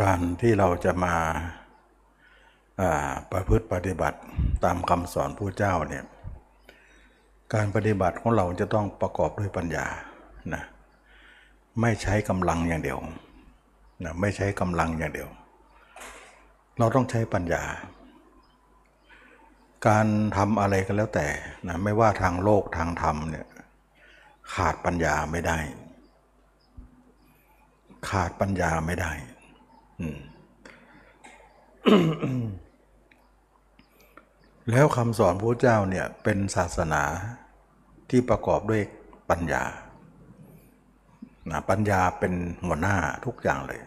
การที่เราจะมาประพฤติปฏิบัติตามคำสอนพระเจ้าเนี่ยการปฏิบัติของเราจะต้องประกอบด้วยปัญญานะไม่ใช้กำลังอย่างเดียวนะไม่ใช้กำลังอย่างเดียวเราต้องใช้ปัญญาการทำอะไรก็แล้วแต่นะไม่ว่าทางโลกทางธรรมเนี่ยขาดปัญญาไม่ได้ขาดปัญญาไม่ได้ แล้วคำสอนพระเจ้าเนี่ยเป็นศาสนาที่ประกอบด้วยปัญญาปัญญาเป็นหัวหน้าทุกอย่างเลย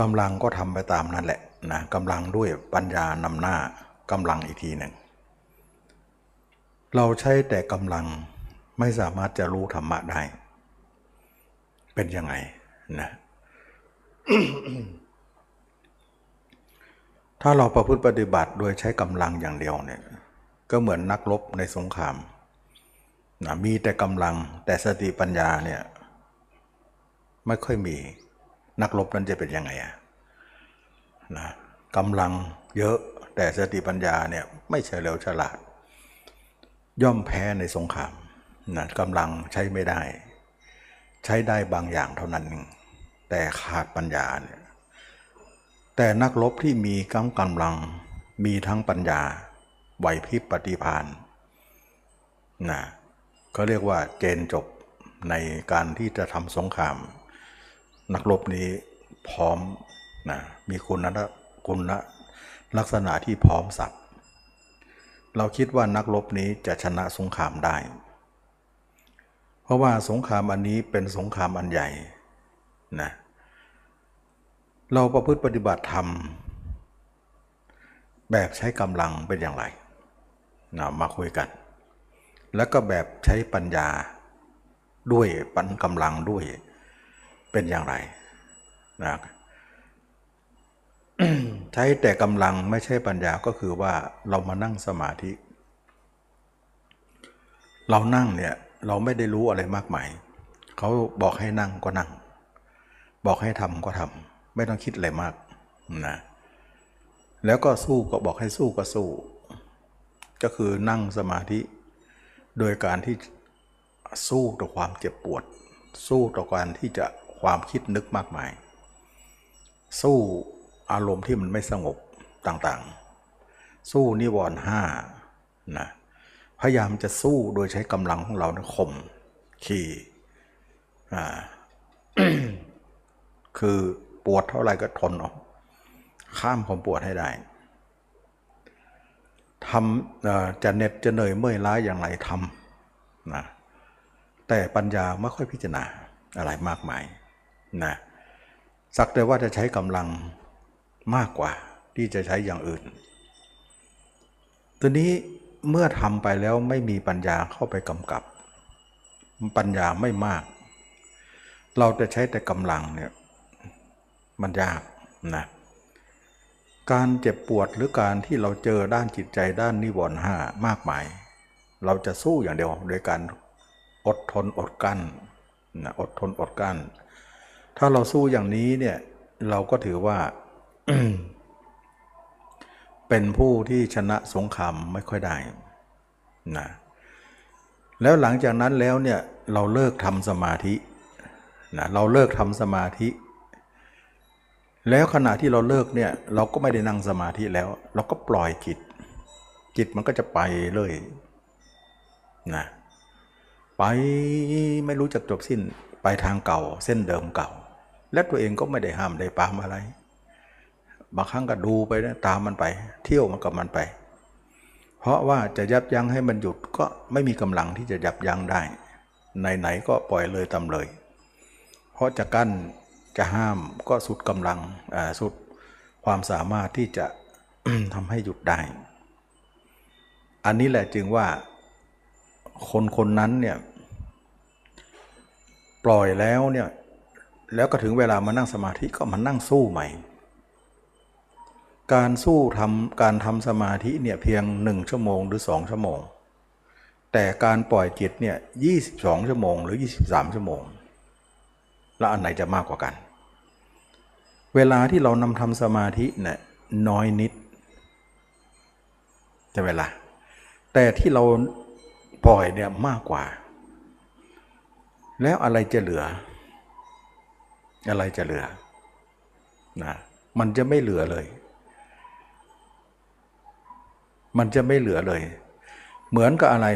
กำลังก็ทำไปตามนั้นแหละนะกำลังด้วยปัญญานำหน้ากำลังอีกทีหนึ่งเราใช้แต่กำลังไม่สามารถจะรู้ธรรมะได้เป็นยังไงนะ ถ้าเราประพฤติปฏิบัติโดยใช้กำลังอย่างเดียวเนี่ยก็เหมือนนักรบในสงครามนะมีแต่กำลังแต่สติปัญญาเนี่ยไม่ค่อยมีนักรบนั้นจะเป็นยังไงอะนะกำลังเยอะแต่สติปัญญาเนี่ยไม่เฉลียวฉลาดย่อมแพ้ในสงครามนะกำลังใช้ไม่ได้ใช้ได้บางอย่างเท่านั้นแต่ขาดปัญญาเนี่ยแต่นักรบที่มีกำลังมีทั้งปัญญาไหวพริบปฏิภาณนะเขาเรียกว่าเจนจบในการที่จะทำสงครามนักรบนี้พร้อมนะมีคุณลักษณะที่พร้อมสับเราคิดว่านักรบนี้จะชนะสงครามได้เพราะว่าสงครามอันนี้เป็นสงครามอันใหญ่นะเราประพฤติปฏิบัติธรรมแบบใช้กำลังเป็นอย่างไรนะมาคุยกันแล้วก็แบบใช้ปัญญาด้วยปัญกำลังด้วยเป็นอย่างไรนะ ใช้แต่กำลังไม่ใช่ปัญญาก็คือว่าเรามานั่งสมาธิเรานั่งเนี่ยเราไม่ได้รู้อะไรมากมายเขาบอกให้นั่งก็นั่งบอกให้ทำก็ทำไม่ต้องคิดอะไรมากนะแล้วก็สู้ก็บอกให้สู้ก็สู้ก็คือนั่งสมาธิโดยการที่สู้ต่อความเจ็บปวดสู้ต่อการที่จะความคิดนึกมากมายสู้อารมณ์ที่มันไม่สงบต่างๆสู้นิวรณ์ห้านะพยายามจะสู้โดยใช้กำลังของเรานะข่มขี่คือปวดเท่าไรก็ทนออกข้ามความปวดให้ได้ทำจะเหน็ดจะเหนื่อยเมื่อยล้าอย่างไรทำนะแต่ปัญญาไม่ค่อยพิจารณาอะไรมากมายนะสักแต่ว่าจะใช้กำลังมากกว่าที่จะใช้อย่างอื่นตัวนี้เมื่อทำไปแล้วไม่มีปัญญาเข้าไปกำกับปัญญาไม่มากเราจะใช้แต่กำลังเนี่ยมันยากนะการเจ็บปวดหรือการที่เราเจอด้านจิตใจด้านนิวรณ์ห้ามากมายเราจะสู้อย่างเดียวโดยการอดทนอดกั้นนะอดทนอดกั้นถ้าเราสู้อย่างนี้เนี่ยเราก็ถือว่า เป็นผู้ที่ชนะสงครามไม่ค่อยได้นะแล้วหลังจากนั้นแล้วเนี่ยเราเลิกทำสมาธินะเราเลิกทำสมาธิแล้วขณะที่เราเลิกเนี่ยเราก็ไม่ได้นั่งสมาธิแล้วเราก็ปล่อยจิตมันก็จะไปเลยนะไปไม่รู้จักจบสิ้นไปทางเก่าเส้นเดิมเก่าและตัวเองก็ไม่ได้ห้ามได้ปามอะไรบางครั้งก็ดูไปนะตามมันไปเที่ยวมันกับมันไปเพราะว่าจะยับยั้งให้มันหยุดก็ไม่มีกำลังที่จะยับยั้งได้ไหนๆก็ปล่อยเลยตามเลยเพราะจะกั้นจะห้ามก็สุดกำลังสุดความสามารถที่จะ ทำให้หยุดได้อันนี้แหละจึงว่าคนนั้นเนี่ยปล่อยแล้วเนี่ยแล้วก็ถึงเวลามานั่งสมาธิก็มานั่งสู้ใหม่การสู้การทำสมาธิเนี่ยเพียง1ชั่วโมงหรือ2ชั่วโมงแต่การปล่อยจิตเนี่ย22ชั่วโมงหรือ23ชั่วโมงแล้วอันไหนจะมากกว่ากัน เวลาที่เรานำทำสมาธิเนี่ยน้อยนิดแต่เวลาแต่ที่เราปล่อยเนี่ยมากกว่าแล้วอะไรจะเหลือนะมันจะไม่เหลือเลยเหมือนกับอะไร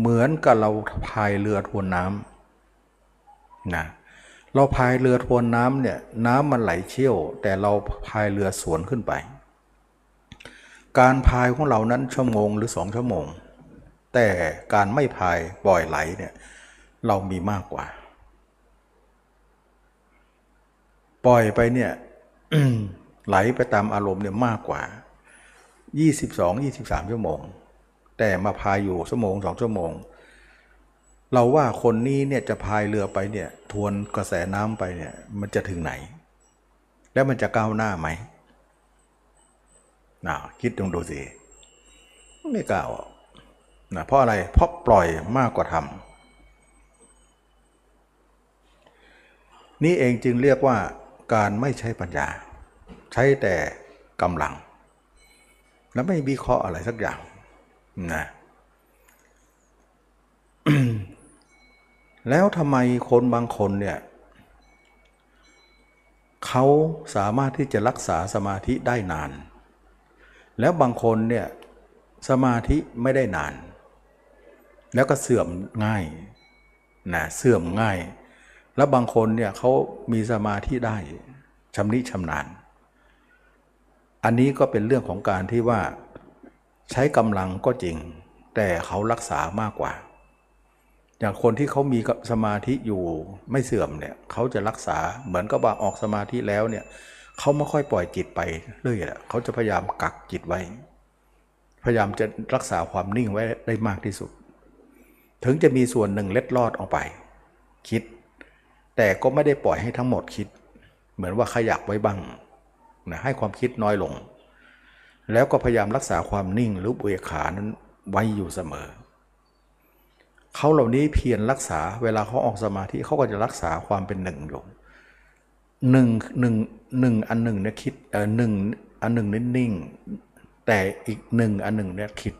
เหมือนกับเราพายเรือทวนน้ำนะเราพายเรือทวนน้ำเนี่ยน้ำมันไหลเชี่ยวแต่เราพายเรือสวนขึ้นไปการพายของเรานั้นชั่วโมงหรือ2ชั่วโมงแต่การไม่พายปล่อยไหลเนี่ยเรามีมากกว่าปล่อยไปเนี่ย ไหลไปตามอารมณ์เนี่ยมากกว่า22-23 ชั่วโมงแต่มาพายอยู่ชั่วโมง2ชั่วโมงเราว่าคนนี้เนี่ยจะพายเรือไปเนี่ยทวนกระแสน้ำไปเนี่ยมันจะถึงไหนแล้วมันจะก้าวหน้าไหมน่ะคิดดูสิไม่ก้าวนะเพราะอะไรเพราะปล่อยมากกว่าทำนี่เองจึงเรียกว่าการไม่ใช้ปัญญาใช้แต่กำลังแล้วไม่วิเคราะห์อะไรสักอย่างนะแล้วทำไมคนบางคนเนี่ยเขาสามารถที่จะรักษาสมาธิได้นานแล้วบางคนเนี่ยสมาธิไม่ได้นานแล้วก็เสื่อมง่ายนะเสื่อมง่ายแล้วบางคนเนี่ยเขามีสมาธิได้ชำนิชำนาญอันนี้ก็เป็นเรื่องของการที่ว่าใช้กำลังก็จริงแต่เขารักษามากกว่าอย่างคนที่เขามีสมาธิอยู่ไม่เสื่อมเนี่ยเขาจะรักษาเหมือนกับว่าออกสมาธิแล้วเนี่ยเขาไม่ค่อยปล่อยจิตไปเรื่อยแหละเขาจะพยายามกักจิตไว้พยายามจะรักษาความนิ่งไว้ได้มากที่สุดถึงจะมีส่วนหนึ่งเล็ดลอดออกไปคิดแต่ก็ไม่ได้ปล่อยให้ทั้งหมดคิดเหมือนว่าขยับไว้บ้างนะให้ความคิดน้อยลงแล้วก็พยายามรักษาความนิ่งหรืออุเบกขานั้นไว้อยู่เสมอเขาเหล่านี้เพียรรักษาเวลาเขาออกสมาธิเขาก็จะรักษาความเป็นหนึ่งอยู่หนึ่งอันหนึ่งเนี่ยคิดหนึ่งอันหนึ่งนิ่งแต่อีกหนึ่งอันหนึ่งเนี่ยคิด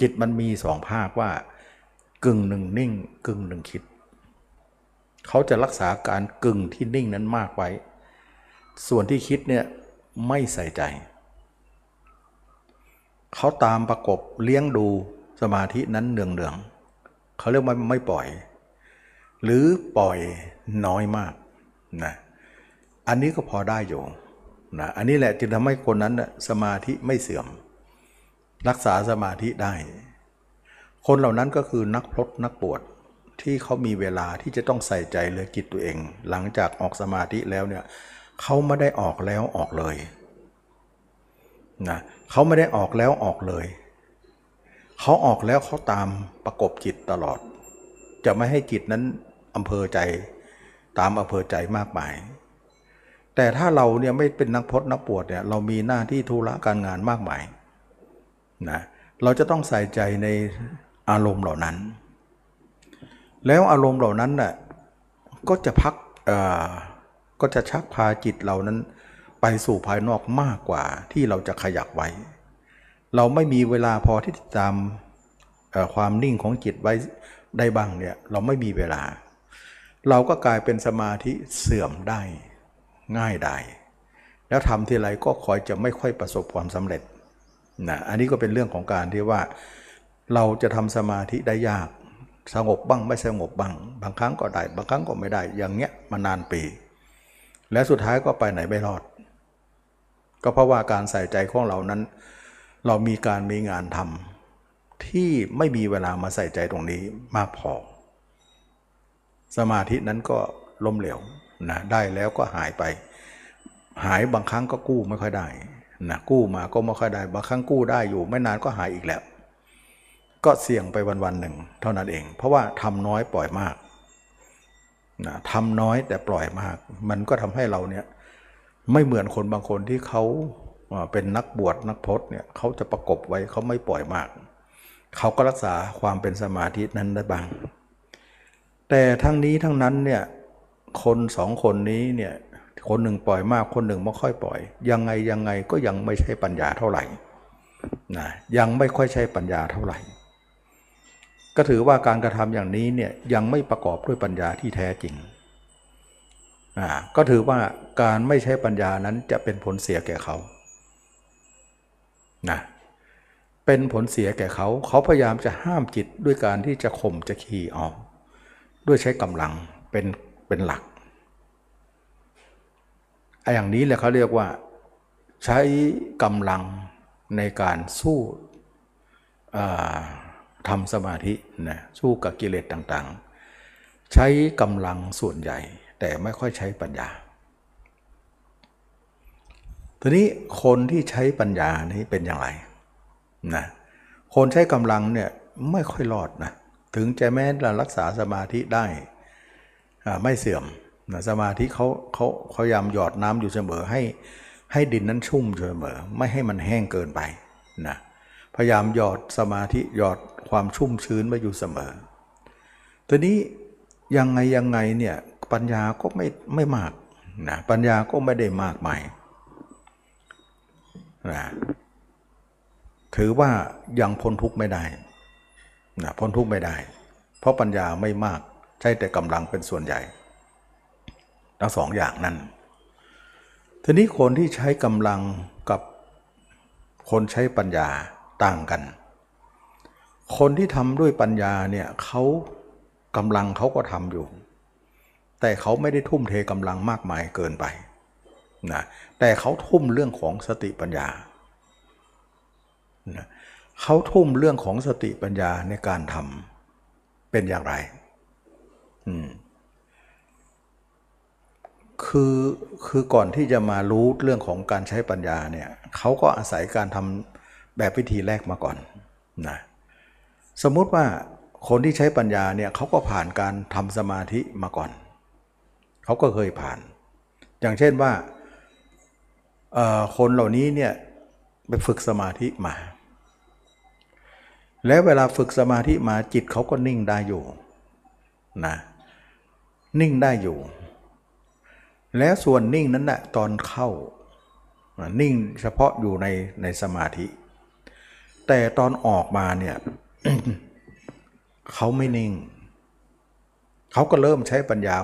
จิตมันมีสองภาคว่ากึ่งหนึ่งนิ่งกึ่งหนึ่งคิดเขาจะรักษาการกึ่งที่นิ่งนั้นมากไว้ส่วนที่คิดเนี่ยไม่ใส่ใจเขาตามประกบเลี้ยงดูสมาธินั้นเนืองๆเขาเรียกว่าไม่ปล่อยหรือปล่อยน้อยมากนะอันนี้ก็พอได้อยู่นะอันนี้แหละจึงทำให้คนนั้นสมาธิไม่เสื่อมรักษาสมาธิได้คนเหล่านั้นก็คือนักพรตนักบวชที่เขามีเวลาที่จะต้องใส่ใจเรื่องจิตตัวเองหลังจากออกสมาธิแล้วเนี่ยเขาไม่ได้ออกแล้วออกเลยนะเขาไม่ได้ออกแล้วออกเลยเขาออกแล้วเขาตามประกบจิตตลอดจะไม่ให้จิตนั้นอำเภอใจตามอำเภอใจมากมายแต่ถ้าเราเนี่ยไม่เป็นนักพจน์นักบวชเนี่ยเรามีหน้าที่ธุระการงานมากมายนะเราจะต้องใส่ใจในอารมณ์เหล่านั้นแล้วอารมณ์เหล่านั้นน่ะก็จะพักก็จะชักพาจิตเรานั้นไปสู่ภายนอกมากกว่าที่เราจะขยับไว้เราไม่มีเวลาพอที่จะตามความนิ่งของจิตไว้ได้บ้างเนี่ยเราไม่มีเวลาเราก็กลายเป็นสมาธิเสื่อมได้ง่ายได้แล้วทำทีไรก็คอยจะไม่ค่อยประสบความสำเร็จนะอันนี้ก็เป็นเรื่องของการที่ว่าเราจะทำสมาธิได้ยากสงบบ้างไม่สงบบ้างบางครั้งก็ได้บางครั้งก็ไม่ได้อย่างเงี้ยมานานปีและสุดท้ายก็ไปไหนไม่รอดก็เพราะว่าการใส่ใจของเรานั้นเรามีการมีงานทำที่ไม่มีเวลามาใส่ใจตรงนี้มากพอสมาธินั้นก็ล้มเหลวนะได้แล้วก็หายไปหายบางครั้งก็กู้ไม่ค่อยได้นะกู้มาก็ไม่ค่อยได้บางครั้งกู้ได้อยู่ไม่นานก็หายอีกแล้วก็เสี่ยงไปวันๆหนึ่งเท่านั้นเองเพราะว่าทำน้อยปล่อยมากนะทำน้อยแต่ปล่อยมากมันก็ทำให้เราเนี่ยไม่เหมือนคนบางคนที่เขาเป็นนักบวชนักพจน์เนี่ยเขาจะประกบไว้เขาไม่ปล่อยมากเขาก็รักษาความเป็นสมาธินั้นได้บ้างแต่ทั้งนี้ทั้งนั้นเนี่ยคนสองคนนี้เนี่ย คนหนึ่งปล่อยมากคนหนึ่งไม่ค่อยปล่อยยังไงก็ยังไม่ใช่ปัญญาเท่าไหร่นะยังไม่ค่อยใช่ปัญญาเท่าไหร่ก็ถือว่าการกระทำอย่างนี้เนี่ยยังไม่ประกอบด้วยปัญญาที่แท้จริงก็ถือว่าการไม่ใช้ปัญญานั้นจะเป็นผลเสียแก่เขานะเป็นผลเสียแก่เขาพยายามจะห้ามจิตด้วยการที่จะข่มจะขี่ออกด้วยใช้กำลังเป็นหลักอย่างนี้แหละเขาเรียกว่าใช้กำลังในการสู้ทำสมาธินะสู้กับกิเลสต่างๆใช้กำลังส่วนใหญ่แต่ไม่ค่อยใช้ปัญญาทีนี้คนที่ใช้ปัญญานี้เป็นอย่างไรนะคนใช้กำลังเนี่ยไม่ค่อยรอดนะถึงจะแม้รักษาสมาธิได้ไม่เสื่อมนะสมาธิเขาพยายามหยอดน้ำอยู่เสมอให้ดินนั้นชุ่มเสมอไม่ให้มันแห้งเกินไปนะพยายามหยอดสมาธิหยอดความชุ่มชื้นไว้อยู่เสมอทีนี้ยังไงเนี่ยปัญญาก็ไม่มากนะปัญญาก็ไม่ได้มากมายนะถือว่ายังพ้นทุกข์ไม่ได้นะพ้นทุกข์ไม่ได้เพราะปัญญาไม่มากใช่แต่กำลังเป็นส่วนใหญ่ทั้งสองอย่างนั้นทีนี้คนที่ใช้กำลังกับคนใช้ปัญญาต่างกันคนที่ทำด้วยปัญญาเนี่ยเขากำลังเขาก็ทำอยู่แต่เขาไม่ได้ทุ่มเทกำลังมากมายเกินไปนะแต่เขาทุ่มเรื่องของสติปัญญานะเขาทุ่มเรื่องของสติปัญญาในการทำเป็นอย่างไรคือก่อนที่จะมารู้เรื่องของการใช้ปัญญาเนี่ยเขาก็อาศัยการทำแบบวิธีแรกมาก่อนนะสมมุติว่าคนที่ใช้ปัญญาเนี่ยเขาก็ผ่านการทำสมาธิมาก่อนเขาก็เคยผ่านอย่างเช่นว่าคนเหล่านี้เนี่ยไปฝึกสมาธิมาแล้วเวลาฝึกสมาธิมาจิตเขาก็นิ่งได้อยู่นะนิ่งได้อยู่แล้วส่วนนิ่งนั้นแหละตอนเข้านิ่งเฉพาะอยู่ในสมาธิแต่ตอนออกมาเนี่ย เขาไม่นิ่งเขาก็เริ่มใช้ปัญญา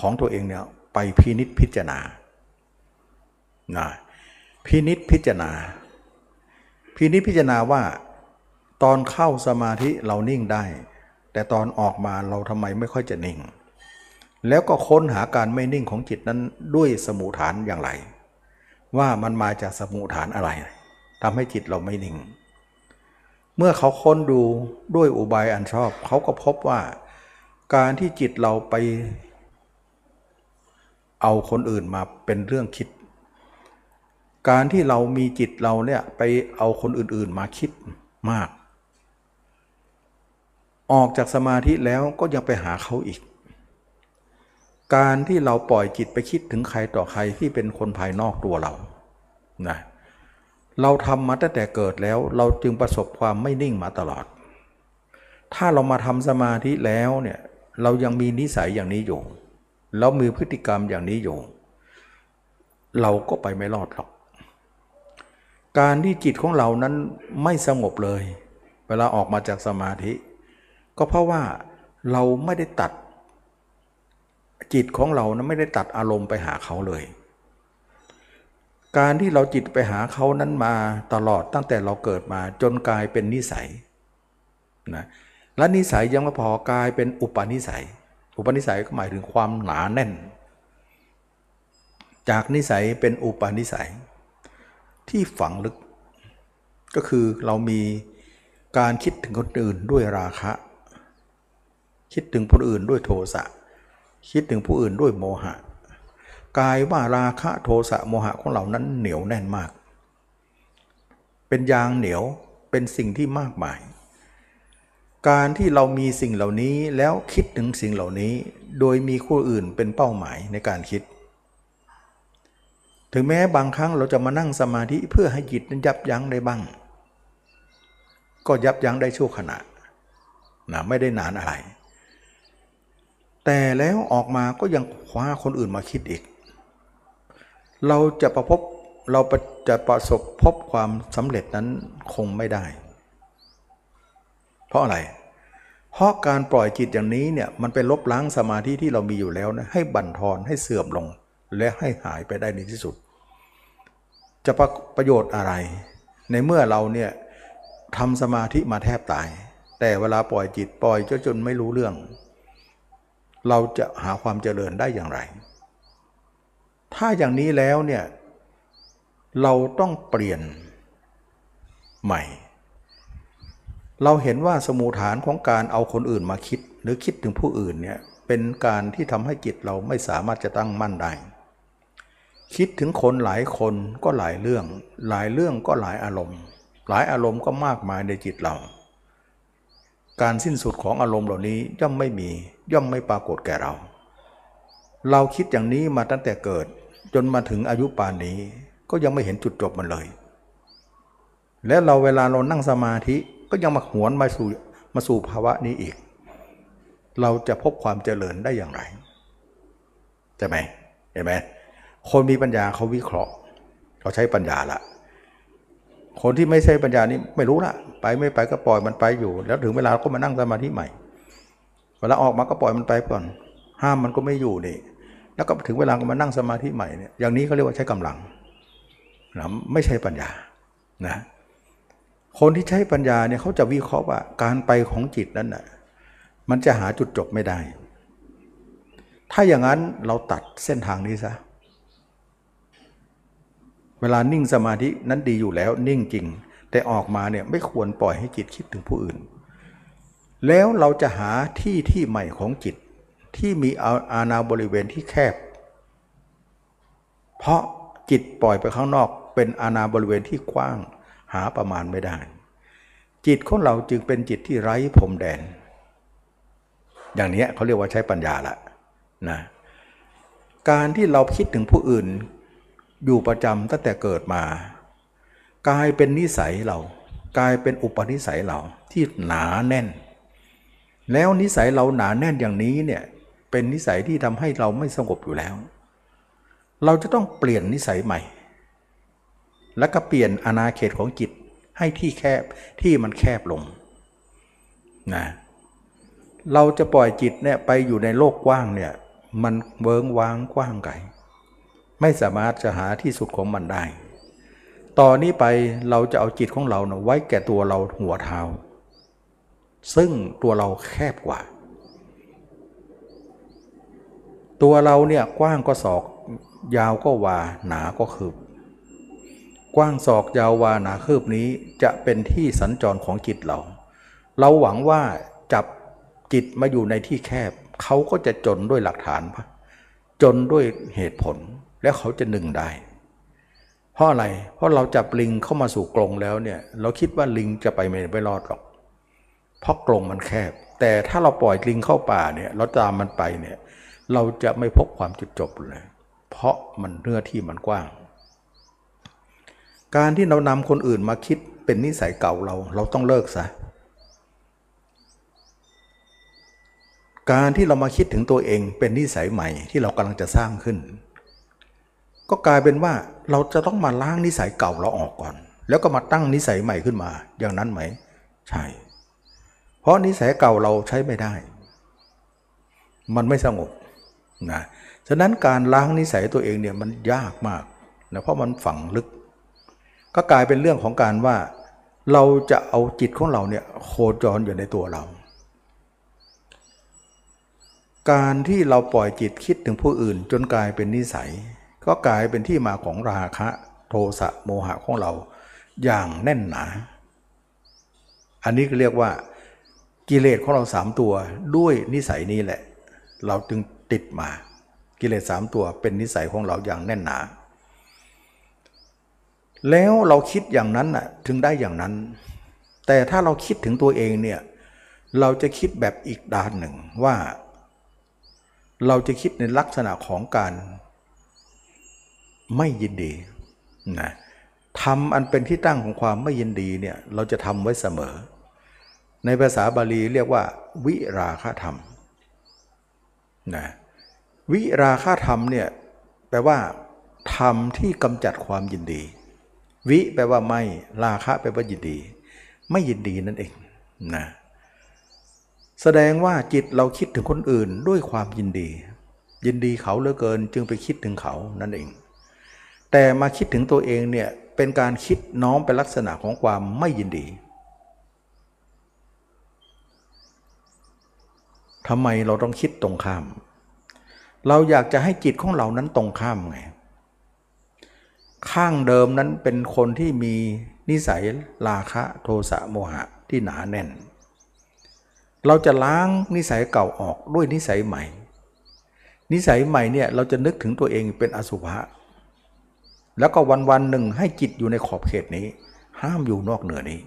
ของตัวเองเนี่ยไปพินิจพิจารณานะพินิจพิจารณาว่าตอนเข้าสมาธิเรานิ่งได้แต่ตอนออกมาเราทำไมไม่ค่อยจะนิ่งแล้วก็ค้นหาการไม่นิ่งของจิตนั้นด้วยสมุฏฐานอย่างไรว่ามันมาจากสมุฏฐานอะไรทำให้จิตเราไม่นิ่งเมื่อเขาค้นดูด้วยอุบายอันชอบเขาก็พบว่าการที่จิตเราไปเอาคนอื่นมาเป็นเรื่องคิดการที่เรามีจิตเราเนี่ยไปเอาคนอื่นๆมาคิดมากออกจากสมาธิแล้วก็ยังไปหาเขาอีกการที่เราปล่อยจิตไปคิดถึงใครต่อใครที่เป็นคนภายนอกตัวเรานะเราทำมาตั้งแต่เกิดแล้วเราจึงประสบความไม่นิ่งมาตลอดถ้าเรามาทำสมาธิแล้วเนี่ยเรายังมีนิสัยอย่างนี้อยู่แล้วมีพฤติกรรมอย่างนี้อยู่เราก็ไปไม่รอดหรอกการที่จิตของเรานั้นไม่สงบเลยเวลาออกมาจากสมาธิก็เพราะว่าเราไม่ได้ตัดจิตของเรานั้นไม่ได้ตัดอารมณ์ไปหาเขาเลยการที่เราจิตไปหาเขานั้นมาตลอดตั้งแต่เราเกิดมาจนกลายเป็นนิสัยนะและนิสัยยังไม่พอกลายเป็นอุปนิสัยก็หมายถึงความหนาแน่นจากนิสัยเป็นอุปนิสัยที่ฝังลึกก็คือเรามีการคิดถึงคนอื่นด้วยราคะคิดถึงผู้อื่นด้วยโทสะคิดถึงผู้อื่นด้วยโมหะกลายว่าราคะโทสะโมหะของเรานั้นเหนียวแน่นมากเป็นยางเหนียวเป็นสิ่งที่มากมายการที่เรามีสิ่งเหล่านี้แล้วคิดถึงสิ่งเหล่านี้โดยมีผู้อื่นเป็นเป้าหมายในการคิดถึงแม้บางครั้งเราจะมานั่งสมาธิเพื่อให้จิตนั้นยับยั้งได้บ้างก็ยับยั้งได้ชั่วขณะนะไม่ได้นานอะไรแต่แล้วออกมาก็ยังคว้าคนอื่นมาคิดอีก เราจะประสบพบความสำเร็จนั้นคงไม่ได้เพราะอะไรเพราะการปล่อยจิตอย่างนี้เนี่ยมันไปลบล้างสมาธิที่เรามีอยู่แล้วนะให้บั่นทอนให้เสื่อมลงและให้หายไปได้ในที่สุดจะประโยชน์อะไรในเมื่อเราเนี่ยทำสมาธิมาแทบตายแต่เวลาปล่อยจิตปล่อยจนไม่รู้เรื่องเราจะหาความเจริญได้อย่างไรถ้าอย่างนี้แล้วเนี่ยเราต้องเปลี่ยนใหม่เราเห็นว่าสมูฐานของการเอาคนอื่นมาคิดหรือคิดถึงผู้อื่นเนี่ยเป็นการที่ทำให้จิตเราไม่สามารถจะตั้งมั่นได้คิดถึงคนหลายคนก็หลายเรื่องหลายเรื่องก็หลายอารมณ์หลายอารมณ์ก็มากมายในจิตเราการสิ้นสุดของอารมณ์เหล่านี้ย่อมไม่มีย่อมไม่ปรากฏแก่เราเราคิดอย่างนี้มาตั้งแต่เกิดจนมาถึงอายุป่านนี้ก็ยังไม่เห็นจุดจบมันเลยและเราเวลาเรานั่งสมาธิก็ยังมาหวนมาสู่ภาวะนี้อีกเราจะพบความเจริญได้อย่างไรใช่ไหมเห็นไหมคนมีปัญญาเขาวิเคราะห์เขาใช้ปัญญาละคนที่ไม่ใช่ปัญญานี่ไม่รู้ละไปไม่ไปก็ปล่อยมันไปอยู่แล้วถึงเวลาก็มานั่งสมาธิใหม่เวลาออกมาก็ปล่อยมันไปก่อนห้ามมันก็ไม่อยู่นี่แล้วก็ถึงเวลาก็มานั่งสมาธิใหม่เนี่ยอย่างนี้เขาเรียกว่าใช้กำลังนะไม่ใช่ปัญญานะคนที่ใช้ปัญญาเนี่ยเขาจะวิเคราะห์ว่าการไปของจิตนั้นน่ะมันจะหาจุดจบไม่ได้ถ้าอย่างนั้นเราตัดเส้นทางนี้ซะเวลานิ่งสมาธินั้นดีอยู่แล้วนิ่งจริงแต่ออกมาเนี่ยไม่ควรปล่อยให้จิตคิดถึงผู้อื่นแล้วเราจะหาที่ใหม่ของจิตที่มีอาณาบริเวณที่แคบเพราะจิตปล่อยไปข้างนอกเป็นอาณาบริเวณที่กว้างหาประมาณไม่ได้จิตของเราจึงเป็นจิตที่ไร้พรมแดนอย่างนี้เขาเรียกว่าใช้ปัญญาละนะการที่เราคิดถึงผู้อื่นอยู่ประจำตั้งแต่เกิดมากลายเป็นนิสัยเรากลายเป็นอุปนิสัยเราที่หนาแน่นแล้วนิสัยเราหนาแน่นอย่างนี้เนี่ยเป็นนิสัยที่ทำให้เราไม่สงบอยู่แล้วเราจะต้องเปลี่ยนนิสัยใหม่แล้วก็เปลี่ยนอาณาเขตของจิตให้ที่แคบที่มันแคบลงนะเราจะปล่อยจิตเนี่ยไปอยู่ในโลกกว้างเนี่ยมันเวิ้งว้างกว้างไกลไม่สามารถจะหาที่สุดของมันได้ต่อนนี้ไปเราจะเอาจิตของเราไว้แก่ตัวเราหัวเท้าซึ่งตัวเราแคบกว่าตัวเราเนี่ยกว้างก็ศอกยาวก็วาหนาก็คืบกว้างศอกยาววาหนาคืบนี้จะเป็นที่สัญจรของจิตเราเราหวังว่าจับจิตมาอยู่ในที่แคบเขาก็จะจนด้วยหลักฐานจนด้วยเหตุผลแล้วเขาจะหนึ่งได้เพราะอะไรเพราะเราจับลิงเข้ามาสู่กรงแล้วเนี่ยเราคิดว่าลิงจะไปไม่รอดหรอกเพราะกรงมันแคบแต่ถ้าเราปล่อยลิงเข้าป่าเนี่ยเราตามมันไปเนี่ยเราจะไม่พบความจุดจบเลยเพราะมันเนื้อที่มันกว้างการที่เรานำคนอื่นมาคิดเป็นนิสัยเก่าเราต้องเลิกซะการที่เรามาคิดถึงตัวเองเป็นนิสัยใหม่ที่เรากำลังจะสร้างขึ้นก็กลายเป็นว่าเราจะต้องมาล้างนิสัยเก่าเราออกก่อนแล้วก็มาตั้งนิสัยใหม่ขึ้นมาอย่างนั้นไหมใช่เพราะนิสัยเก่าเราใช้ไม่ได้มันไม่สงบนะฉะนั้นการล้างนิสัยตัวเองเนี่ยมันยากมากนะเพราะมันฝังลึกก็กลายเป็นเรื่องของการว่าเราจะเอาจิตของเราเนี่ยโคจรอยู่ในตัวเราการที่เราปล่อยจิตคิดถึงผู้อื่นจนกลายเป็นนิสัยก็กลายเป็นที่มาของราคะโทสะโมหะของเราอย่างแน่นหนาอันนี้ก็เรียกว่ากิเลสของเรา3ตัวด้วยนิสัยนี้แหละเราจึงติดมากิเลส3ตัวเป็นนิสัยของเราอย่างแน่นหนาแล้วเราคิดอย่างนั้นน่ะถึงได้อย่างนั้นแต่ถ้าเราคิดถึงตัวเองเนี่ยเราจะคิดแบบอีกด้านหนึ่งว่าเราจะคิดในลักษณะของการไม่ยินดีนะทำอันเป็นที่ตั้งของความไม่ยินดีเนี่ยเราจะทำไว้เสมอในภาษาบาลีเรียกว่าวิราคะธรรมนะวิราคะธรรมเนี่ยแปลว่า ธรรมที่กำจัดความยินดีวิแปลว่าไม่ราคะแปลว่ายินดีไม่ยินดีนั่นเองนะแสดงว่าจิตเราคิดถึงคนอื่นด้วยความยินดียินดีเขาเหลือเกินจึงไปคิดถึงเขานั่นเองแต่มาคิดถึงตัวเองเนี่ยเป็นการคิดน้อมไปลักษณะของความไม่ยินดีทำไมเราต้องคิดตรงข้ามเราอยากจะให้จิตของเรานั้นตรงข้ามไงข้างเดิมนั้นเป็นคนที่มีนิสัยราคะโทสะโมหะที่หนาแน่นเราจะล้างนิสัยเก่าออกด้วยนิสัยใหม่นิสัยใหม่เนี่ยเราจะนึกถึงตัวเองเป็นอสุภะแล้วก็วันๆหนึ่งให้จิตอยู่ในขอบเขตนี้ห้ามอยู่นอกเหนือนี้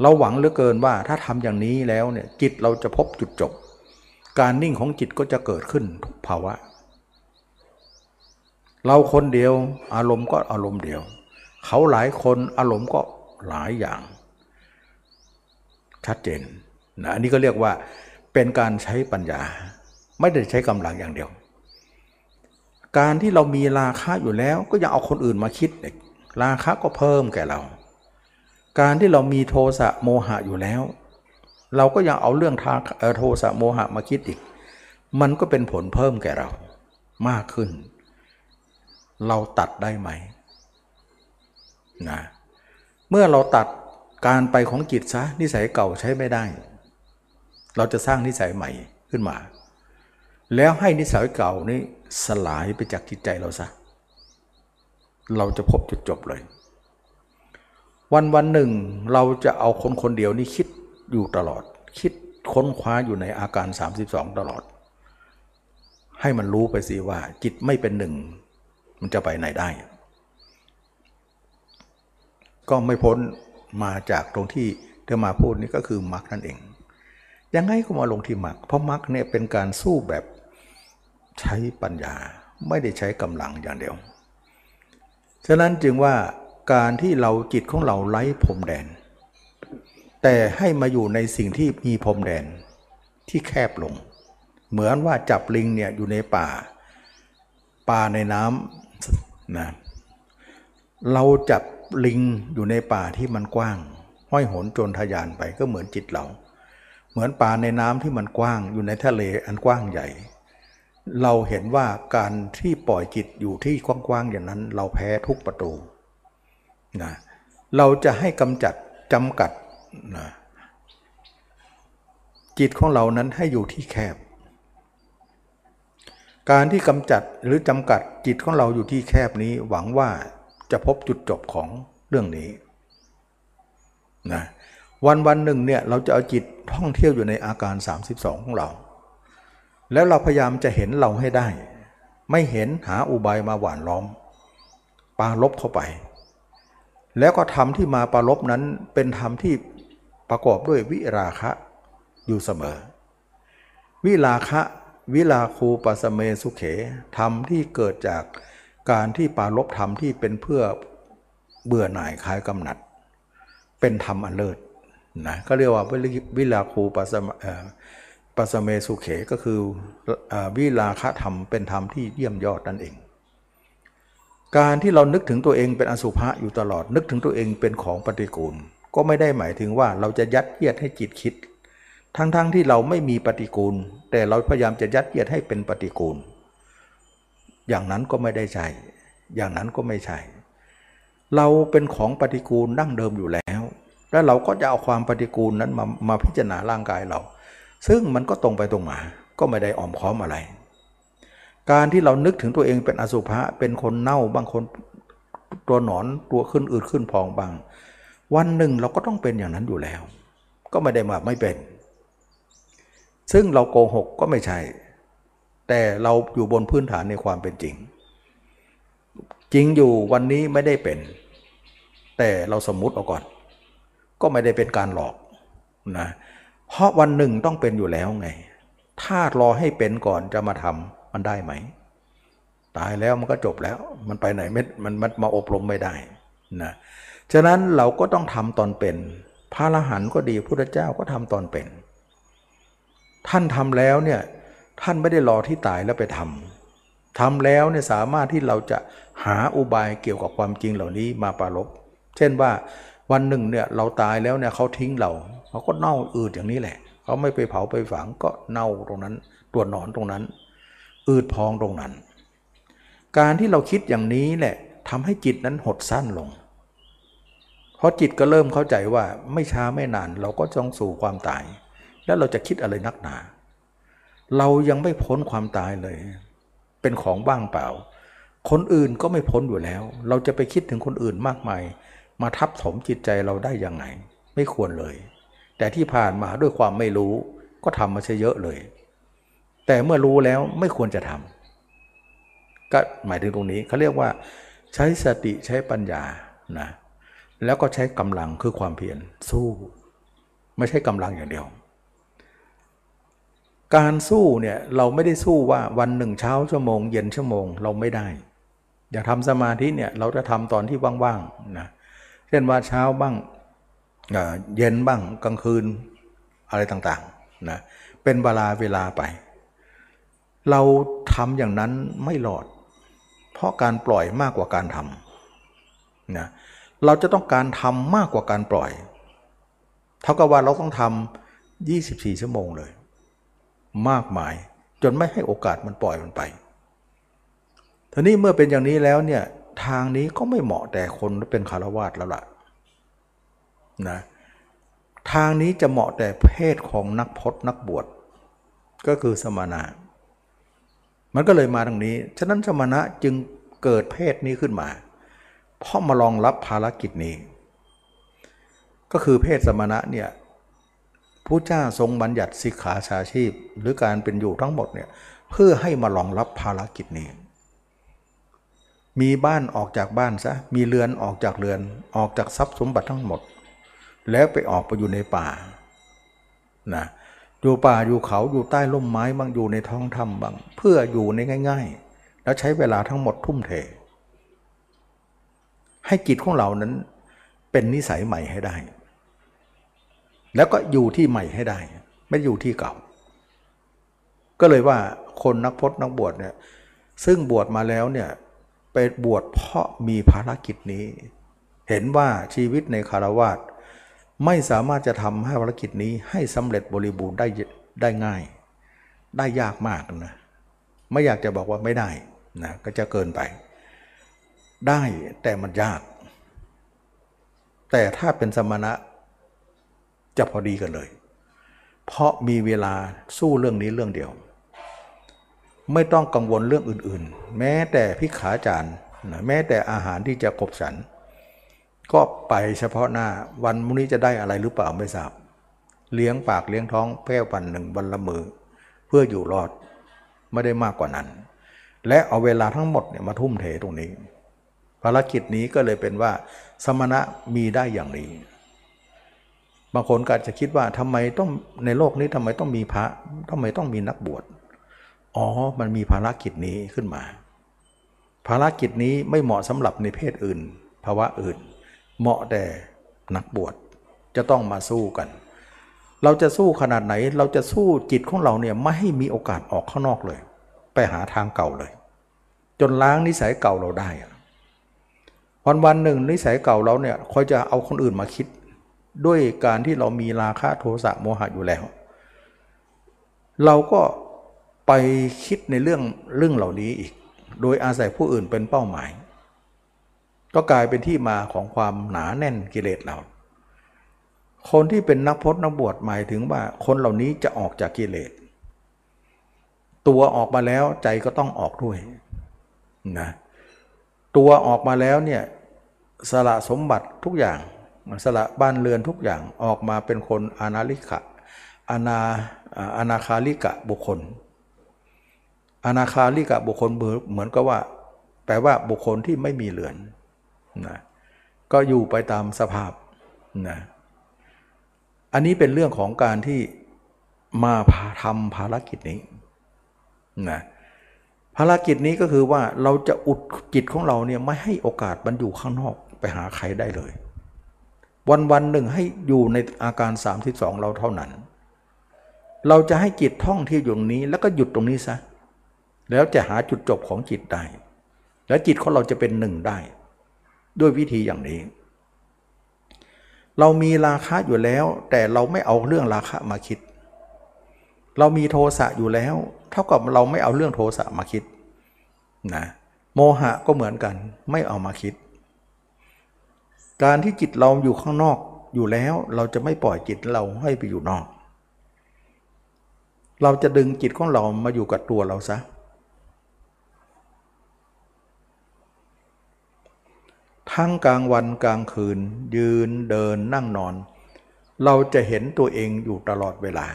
เราหวังเหลือเกินว่าถ้าทำอย่างนี้แล้วเนี่ยจิตเราจะพบจุดจบการนิ่งของจิตก็จะเกิดขึ้นทุกภาวะเราคนเดียวอารมณ์ก็อารมณ์เดียวเขาหลายคนอารมณ์ก็หลายอย่างชัดเจนนะอันนี้ก็เรียกว่าเป็นการใช้ปัญญาไม่ได้ใช้กำลังอย่างเดียวการที่เรามีราคะอยู่แล้วก็ยังเอาคนอื่นมาคิดอีกราคะก็เพิ่มแก่เราการที่เรามีโทสะโมหะอยู่แล้วเราก็ยังเอาเรื่องโทสะโมหะมาคิดอีกมันก็เป็นผลเพิ่มแก่เรามากขึ้นเราตัดได้ไหมนะเมื่อเราตัดการไปของจิตซะนิสัยเก่าใช้ไม่ได้เราจะสร้างนิสัยใหม่ขึ้นมาแล้วให้นิสัยเก่านี้สลายไปจากจิตใจเราซะเราจะพบจุดจบเลยวันหนึ่งเราจะเอาคนเดียวนี่คิดอยู่ตลอดคิดค้นคว้าอยู่ในอาการ32ตลอดให้มันรู้ไปสิว่าจิตไม่เป็นหนึ่งมันจะไปไหนได้ก็ไม่พ้นมาจากตรงที่เธอมาพูดนี่ก็คือมรรคนั่นเองยังไงก็มาลงที่มรรคเพราะมรรคเนี่ยเป็นการสู้แบบใช้ปัญญาไม่ได้ใช้กำลังอย่างเดียวฉะนั้นจึงว่าการที่เราจิตของเราไร้พรมแดนแต่ให้มาอยู่ในสิ่งที่มีพรมแดนที่แคบลงเหมือนว่าจับลิงเนี่ยอยู่ในป่าในน้ำนะเราจับลิงอยู่ในป่าที่มันกว้างห้อยโหนโจรทะยานไปก็เหมือนจิตเราเหมือนป่าในน้ำที่มันกว้างอยู่ในทะเลอันกว้างใหญ่เราเห็นว่าการที่ปล่อยจิตอยู่ที่กว้างๆอย่างนั้นเราแพ้ทุกประตูนะเราจะให้กำจัดจำกัดนะจิตของเรานั้นให้อยู่ที่แคบการที่กำจัดหรือจำกัดจิตของเราอยู่ที่แคบนี้หวังว่าจะพบจุดจบของเรื่องนี้นะวันหนึ่งเนี่ยเราจะเอาจิตท่องเที่ยวอยู่ในอาการ32ของเราแล้วเราพยายามจะเห็นเราให้ได้ไม่เห็นหาอุบายมาหว่านล้อมปาลบเข้าไปแล้วก็ธรรมที่มาปาลบนั้นเป็นธรรมที่ประกอบด้วยวิราคะอยู่เสมอวิราคะวิราคูปัสเมสุเขธรรมที่เกิดจากการที่ปาลบธรรมที่เป็นเพื่อเบื่อหน่ายคลายกำหนัดเป็นธรรมอันเลิศนะก็เรียกว่าวิราคูปัสเมสุเขก็คือวิราคะธรรมเป็นธรรมที่เยี่ยมยอดนั่นเองการที่เรานึกถึงตัวเองเป็นอสุภะอยู่ตลอดนึกถึงตัวเองเป็นของปฏิกูลก็ไม่ได้หมายถึงว่าเราจะยัดเยียดให้จิตคิดทั้งที่เราไม่มีปฏิกูลแต่เราพยายามจะยัดเยียดให้เป็นปฏิกูลอย่างนั้นก็ไม่ได้ใช่อย่างนั้นก็ไม่ใช่เราเป็นของปฏิกูลดั้งเดิมอยู่แล้วและเราก็จะเอาความปฏิกูลนั้นมาพิจารณาร่างกายเราซึ่งมันก็ตรงไปตรงมาก็ไม่ได้อ้อมค้อมอะไรการที่เรานึกถึงตัวเองเป็นอสุภะเป็นคนเน่าบางคนตัวหนอนตัวขึ้นอืดขึ้นพองบางวันหนึ่งเราก็ต้องเป็นอย่างนั้นอยู่แล้วก็ไม่ได้มาไม่เป็นซึ่งเราโกหกก็ไม่ใช่แต่เราอยู่บนพื้นฐานในความเป็นจริงจริงอยู่วันนี้ไม่ได้เป็นแต่เราสมมุติเอาก่อนก็ไม่ได้เป็นการหลอกนะเพราะวันหนึ่งต้องเป็นอยู่แล้วไงถ้ารอให้เป็นก่อนจะมาทำมันได้ไหมตายแล้วมันก็จบแล้วมันไปไหนไม่มันมาอบรมไม่ได้นะฉะนั้นเราก็ต้องทำตอนเป็นพระอรหันต์ก็ดีพระพุทธเจ้าก็ทำตอนเป็นท่านทำแล้วเนี่ยท่านไม่ได้รอที่ตายแล้วไปท ทำแล้วเนี่ยสามารถที่เราจะหาอุบายเกี่ยวกับความจริงเหล่านี้มาปรารภเช่นว่าวันหนึ่งเนี่ยเราตายแล้วเนี่ยเขาทิ้งเราเขาก็เน่าอืดอย่างนี้แหละเขาไม่ไปเผาไปฝังก็เน่าตรงนั้นตัวนอนตรงนั้นอืดพองตรงนั้นการที่เราคิดอย่างนี้แหละทำให้จิตนั้นหดสั้นลงเพราะจิตก็เริ่มเข้าใจว่าไม่ช้าไม่นานเราก็ต้องสู่ความตายแล้วเราจะคิดอะไรนักหนาเรายังไม่พ้นความตายเลยเป็นของว่างเปล่าคนอื่นก็ไม่พ้นอยู่แล้วเราจะไปคิดถึงคนอื่นมากมายมาทับถมจิตใจเราได้ยังไงไม่ควรเลยแต่ที่ผ่านมาด้วยความไม่รู้ก็ทำมาเยอะเลยแต่เมื่อรู้แล้วไม่ควรจะทำก็หมายถึงตรงนี้เขาเรียกว่าใช้สติใช้ปัญญานะแล้วก็ใช้กำลังคือความเพียรสู้ไม่ใช่กำลังอย่างเดียวการสู้เนี่ยเราไม่ได้สู้ว่าวันหนึ่งเช้าชั่วโมงเย็นชั่วโมงเราไม่ได้อยากทำสมาธิเนี่ยเราจะทำตอนที่ว่างๆนะเช่นว่าเช้าบ้างเย็นบ้างกลางคืนอะไรต่างๆนะเป็นเวลาไปเราทำอย่างนั้นไม่หลอดเพราะการปล่อยมากกว่าการทำนะเราจะต้องการทำมากกว่าการปล่อยเท่ากับว่าเราต้องทำ24ชั่วโมงเลยมากมายจนไม่ให้โอกาสมันปล่อยมันไปทีนี้เมื่อเป็นอย่างนี้แล้วเนี่ยทางนี้ก็ไม่เหมาะแต่คนเป็นคฤหัสถ์แล้วล่ะนะทางนี้จะเหมาะแต่เพศของนักพจน์นักบวชก็คือสมณะมันก็เลยมาทางนี้ฉะนั้นสมณะจึงเกิดเพศนี้ขึ้นมาเพราะมาลองรับภารกิจนี้ก็คือเพศสมณะเนี่ยพระเจ้าทรงบัญญัติสิกขาสาชีพหรือการเป็นอยู่ทั้งหมดเนี่ยเพื่อให้มารองรับภารกิจนี้มีบ้านออกจากบ้านซะมีเรือนออกจากเรือนออกจากทรัพย์สมบัติทั้งหมดแล้วไปออกไปอยู่ในป่านะอยู่ป่าอยู่เขาอยู่ใต้ร่มไม้บางอยู่ในท้องถ้ำบางเพื่ออยู่ในง่ายๆแล้วใช้เวลาทั้งหมดทุ่มเทให้จิตของเรานั้นเป็นนิสัยใหม่ให้ได้แล้วก็อยู่ที่ใหม่ให้ได้ไม่อยู่ที่เก่าก็เลยว่าคนนักพจน์นักบวชเนี่ยซึ่งบวชมาแล้วเนี่ยไปบวชเพราะมีภารกิจนี้เห็นว่าชีวิตในคฤหัสถ์ไม่สามารถจะทำให้ภารกิจนี้ให้สำเร็จบริบูรณ์ได้ง่ายได้ยากมากนะไม่อยากจะบอกว่าไม่ได้นะก็จะเกินไปได้แต่มันยากแต่ถ้าเป็นสมณะจะพอดีกันเลยเพราะมีเวลาสู้เรื่องนี้เรื่องเดียวไม่ต้องกังวลเรื่องอื่นๆแม้แต่ภิกขาจารย์แม้แต่อาหารที่จะขบฉันก็ไปเฉพาะหน้าวันมื้อนี้จะได้อะไรหรือเปล่าไม่ทราบเลี้ยงปากเลี้ยงท้องแค่วันหนึ่งวันละมื้อเพื่ออยู่รอดไม่ได้มากกว่านั้นและเอาเวลาทั้งหมดเนี่ยมาทุ่มเทตรงนี้ภารกิจนี้ก็เลยเป็นว่าสมณะมีได้อย่างนี้บางคนก็อาจจะคิดว่าทำไมต้องในโลกนี้ทำไมต้องมีพระทำไมต้องมีนักบวชอ๋อมันมีภารกิจนี้ขึ้นมาภารกิจนี้ไม่เหมาะสำหรับในเพศอื่นภาวะอื่นเหมาะแต่นักบวชจะต้องมาสู้กันเราจะสู้ขนาดไหนเราจะสู้จิตของเราเนี่ยไม่ให้มีโอกาสออกข้างนอกเลยไปหาทางเก่าเลยจนล้างนิสัยเก่าเราได้วันหนึ่งนิสัยเก่าเราเนี่ยคอยจะเอาคนอื่นมาคิดด้วยการที่เรามีราคะโทสะโมหะอยู่แล้วเราก็ไปคิดในเรื่องเหล่านี้อีกโดยอาศัยผู้อื่นเป็นเป้าหมายก็กลายเป็นที่มาของความหนาแน่นกิเลสเราคนที่เป็นนักพจน์นักบวชหมายถึงว่าคนเหล่านี้จะออกจากกิเลสตัวออกมาแล้วใจก็ต้องออกด้วยนะตัวออกมาแล้วเนี่ยสละสมบัติทุกอย่างสละบ้านเรือนทุกอย่างออกมาเป็นคนอนาคาลิกะบุคคลอนาคาลิกะบุคคลเหมือนกับว่าแปลว่าบุคคลที่ไม่มีเรือนนะก็อยู่ไปตามสภาพนะอันนี้เป็นเรื่องของการที่มาทำภารกิจนี้นะภารกิจนี้ก็คือว่าเราจะอุดจิตของเราเนี่ยไม่ให้โอกาสมันอยู่ข้างนอกไปหาใครได้เลยวันหนึ่งให้อยู่ในอาการ32เราเท่านั้นเราจะให้จิตท่องเที่ยวอยู่ตรงนี้แล้วก็หยุดตรงนี้ซะ แล้วจะหาจุดจบของจิตได้และจิตของเราจะเป็นหนึ่งได้ด้วยวิธีอย่างนี้เรามีราคะอยู่แล้วแต่เราไม่เอาเรื่องราคะมาคิดเรามีโทสะอยู่แล้วเท่ากับเราไม่เอาเรื่องโทสะมาคิดนะโมหะก็เหมือนกันไม่เอามาคิดการที่จิตเราอยู่ข้างนอกอยู่แล้วเราจะไม่ปล่อยจิตเราให้ไปอยู่นอกเราจะดึงจิตของเรามาอยู่กับตัวเราซะทั้งกลางวันกลางคืนยืนเดินนั่งนอนเราจะเห็นตัวเองอยู่ตลอดเวลา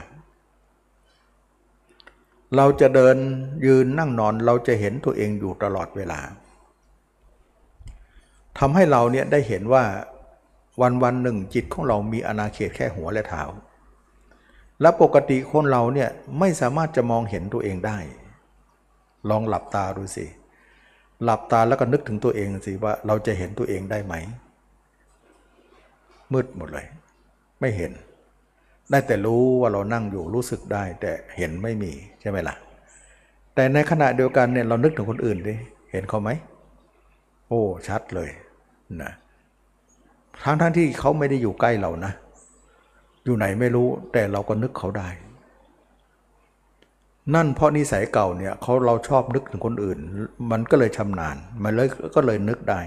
เราจะเดินยืนนั่งนอนเราจะเห็นตัวเองอยู่ตลอดเวลาทำให้เราเนี่ยได้เห็นว่าวันๆหนึ่งจิตของเรามีอาณาเขตแค่หัวและเท้าและปกติคนเราเนี่ยไม่สามารถจะมองเห็นตัวเองได้ลองหลับตาดูสิหลับตาแล้วก็นึกถึงตัวเองสิว่าเราจะเห็นตัวเองได้ไหมมืดหมดเลยไม่เห็นได้แต่รู้ว่าเรานั่งอยู่รู้สึกได้แต่เห็นไม่มีใช่ไหมล่ะแต่ในขณะเดียวกันเนี่ยเรานึกถึงคนอื่นดิเห็นเขาไหมโอ้ชัดเลยนะทั้งที่เขาไม่ได้อยู่ใกล้เรานะอยู่ไหนไม่รู้แต่เราก็นึกเขาได้นั่นเพราะนิสัยเก่าเนี่ยเราชอบนึกถึงคนอื่นมันก็เลยชำนาญมันเลยก็เลยนึกได้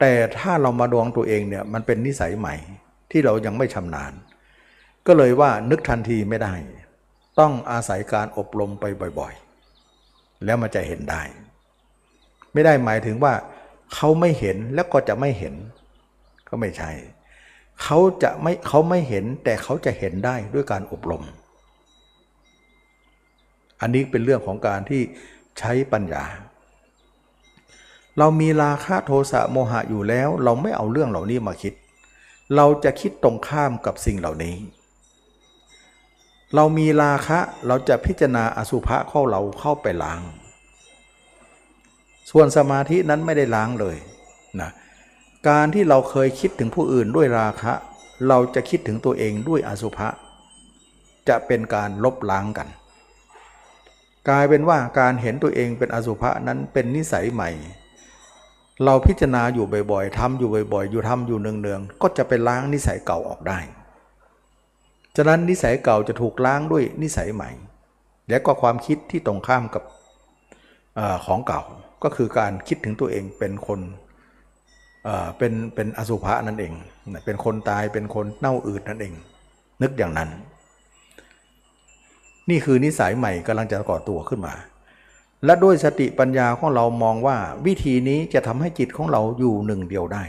แต่ถ้าเรามาดวงตัวเองเนี่ยมันเป็นนิสัยใหม่ที่เรายังไม่ชำนาญก็เลยว่านึกทันทีไม่ได้ต้องอาศัยการอบรมไปบ่อยๆแล้วมันจะเห็นได้ไม่ได้หมายถึงว่าเขาไม่เห็นแล้วก็จะไม่เห็นก็ไม่ใช่เขาไม่เห็นแต่เขาจะเห็นได้ด้วยการอบรมอันนี้เป็นเรื่องของการที่ใช้ปัญญาเรามีราคะโทสะโมหะอยู่แล้วเราไม่เอาเรื่องเหล่านี้มาคิดเราจะคิดตรงข้ามกับสิ่งเหล่านี้เรามีราคะเราจะพิจารณาอสุภะของเราเข้าไปล้างส่วนสมาธินั้นไม่ได้ล้างเลยนะการที่เราเคยคิดถึงผู้อื่นด้วยราคะเราจะคิดถึงตัวเองด้วยอสุภะจะเป็นการลบล้างกันกลายเป็นว่าการเห็นตัวเองเป็นอสุภะนั้นเป็นนิสัยใหม่เราพิจารณาอยู่บ่อยๆทำอยู่บ่อยๆอยู่ทำอยู่เนืองๆก็จะไปล้างนิสัยเก่าออกได้ฉะนั้นนิสัยเก่าจะถูกล้างด้วยนิสัยใหม่และก็ความคิดที่ตรงข้ามกับของเก่าก็คือการคิดถึงตัวเองเป็นคนเป็นอสุภะนั่นเองเป็นคนตายเป็นคนเน่าอืดนั่นเองนึกอย่างนั้นนี่คือนิสัยใหม่กำลังจะก่อตัวขึ้นมาและด้วยสติปัญญาของเรามองว่าวิธีนี้จะทำให้จิตของเราอยู่หนึ่งเดียวได้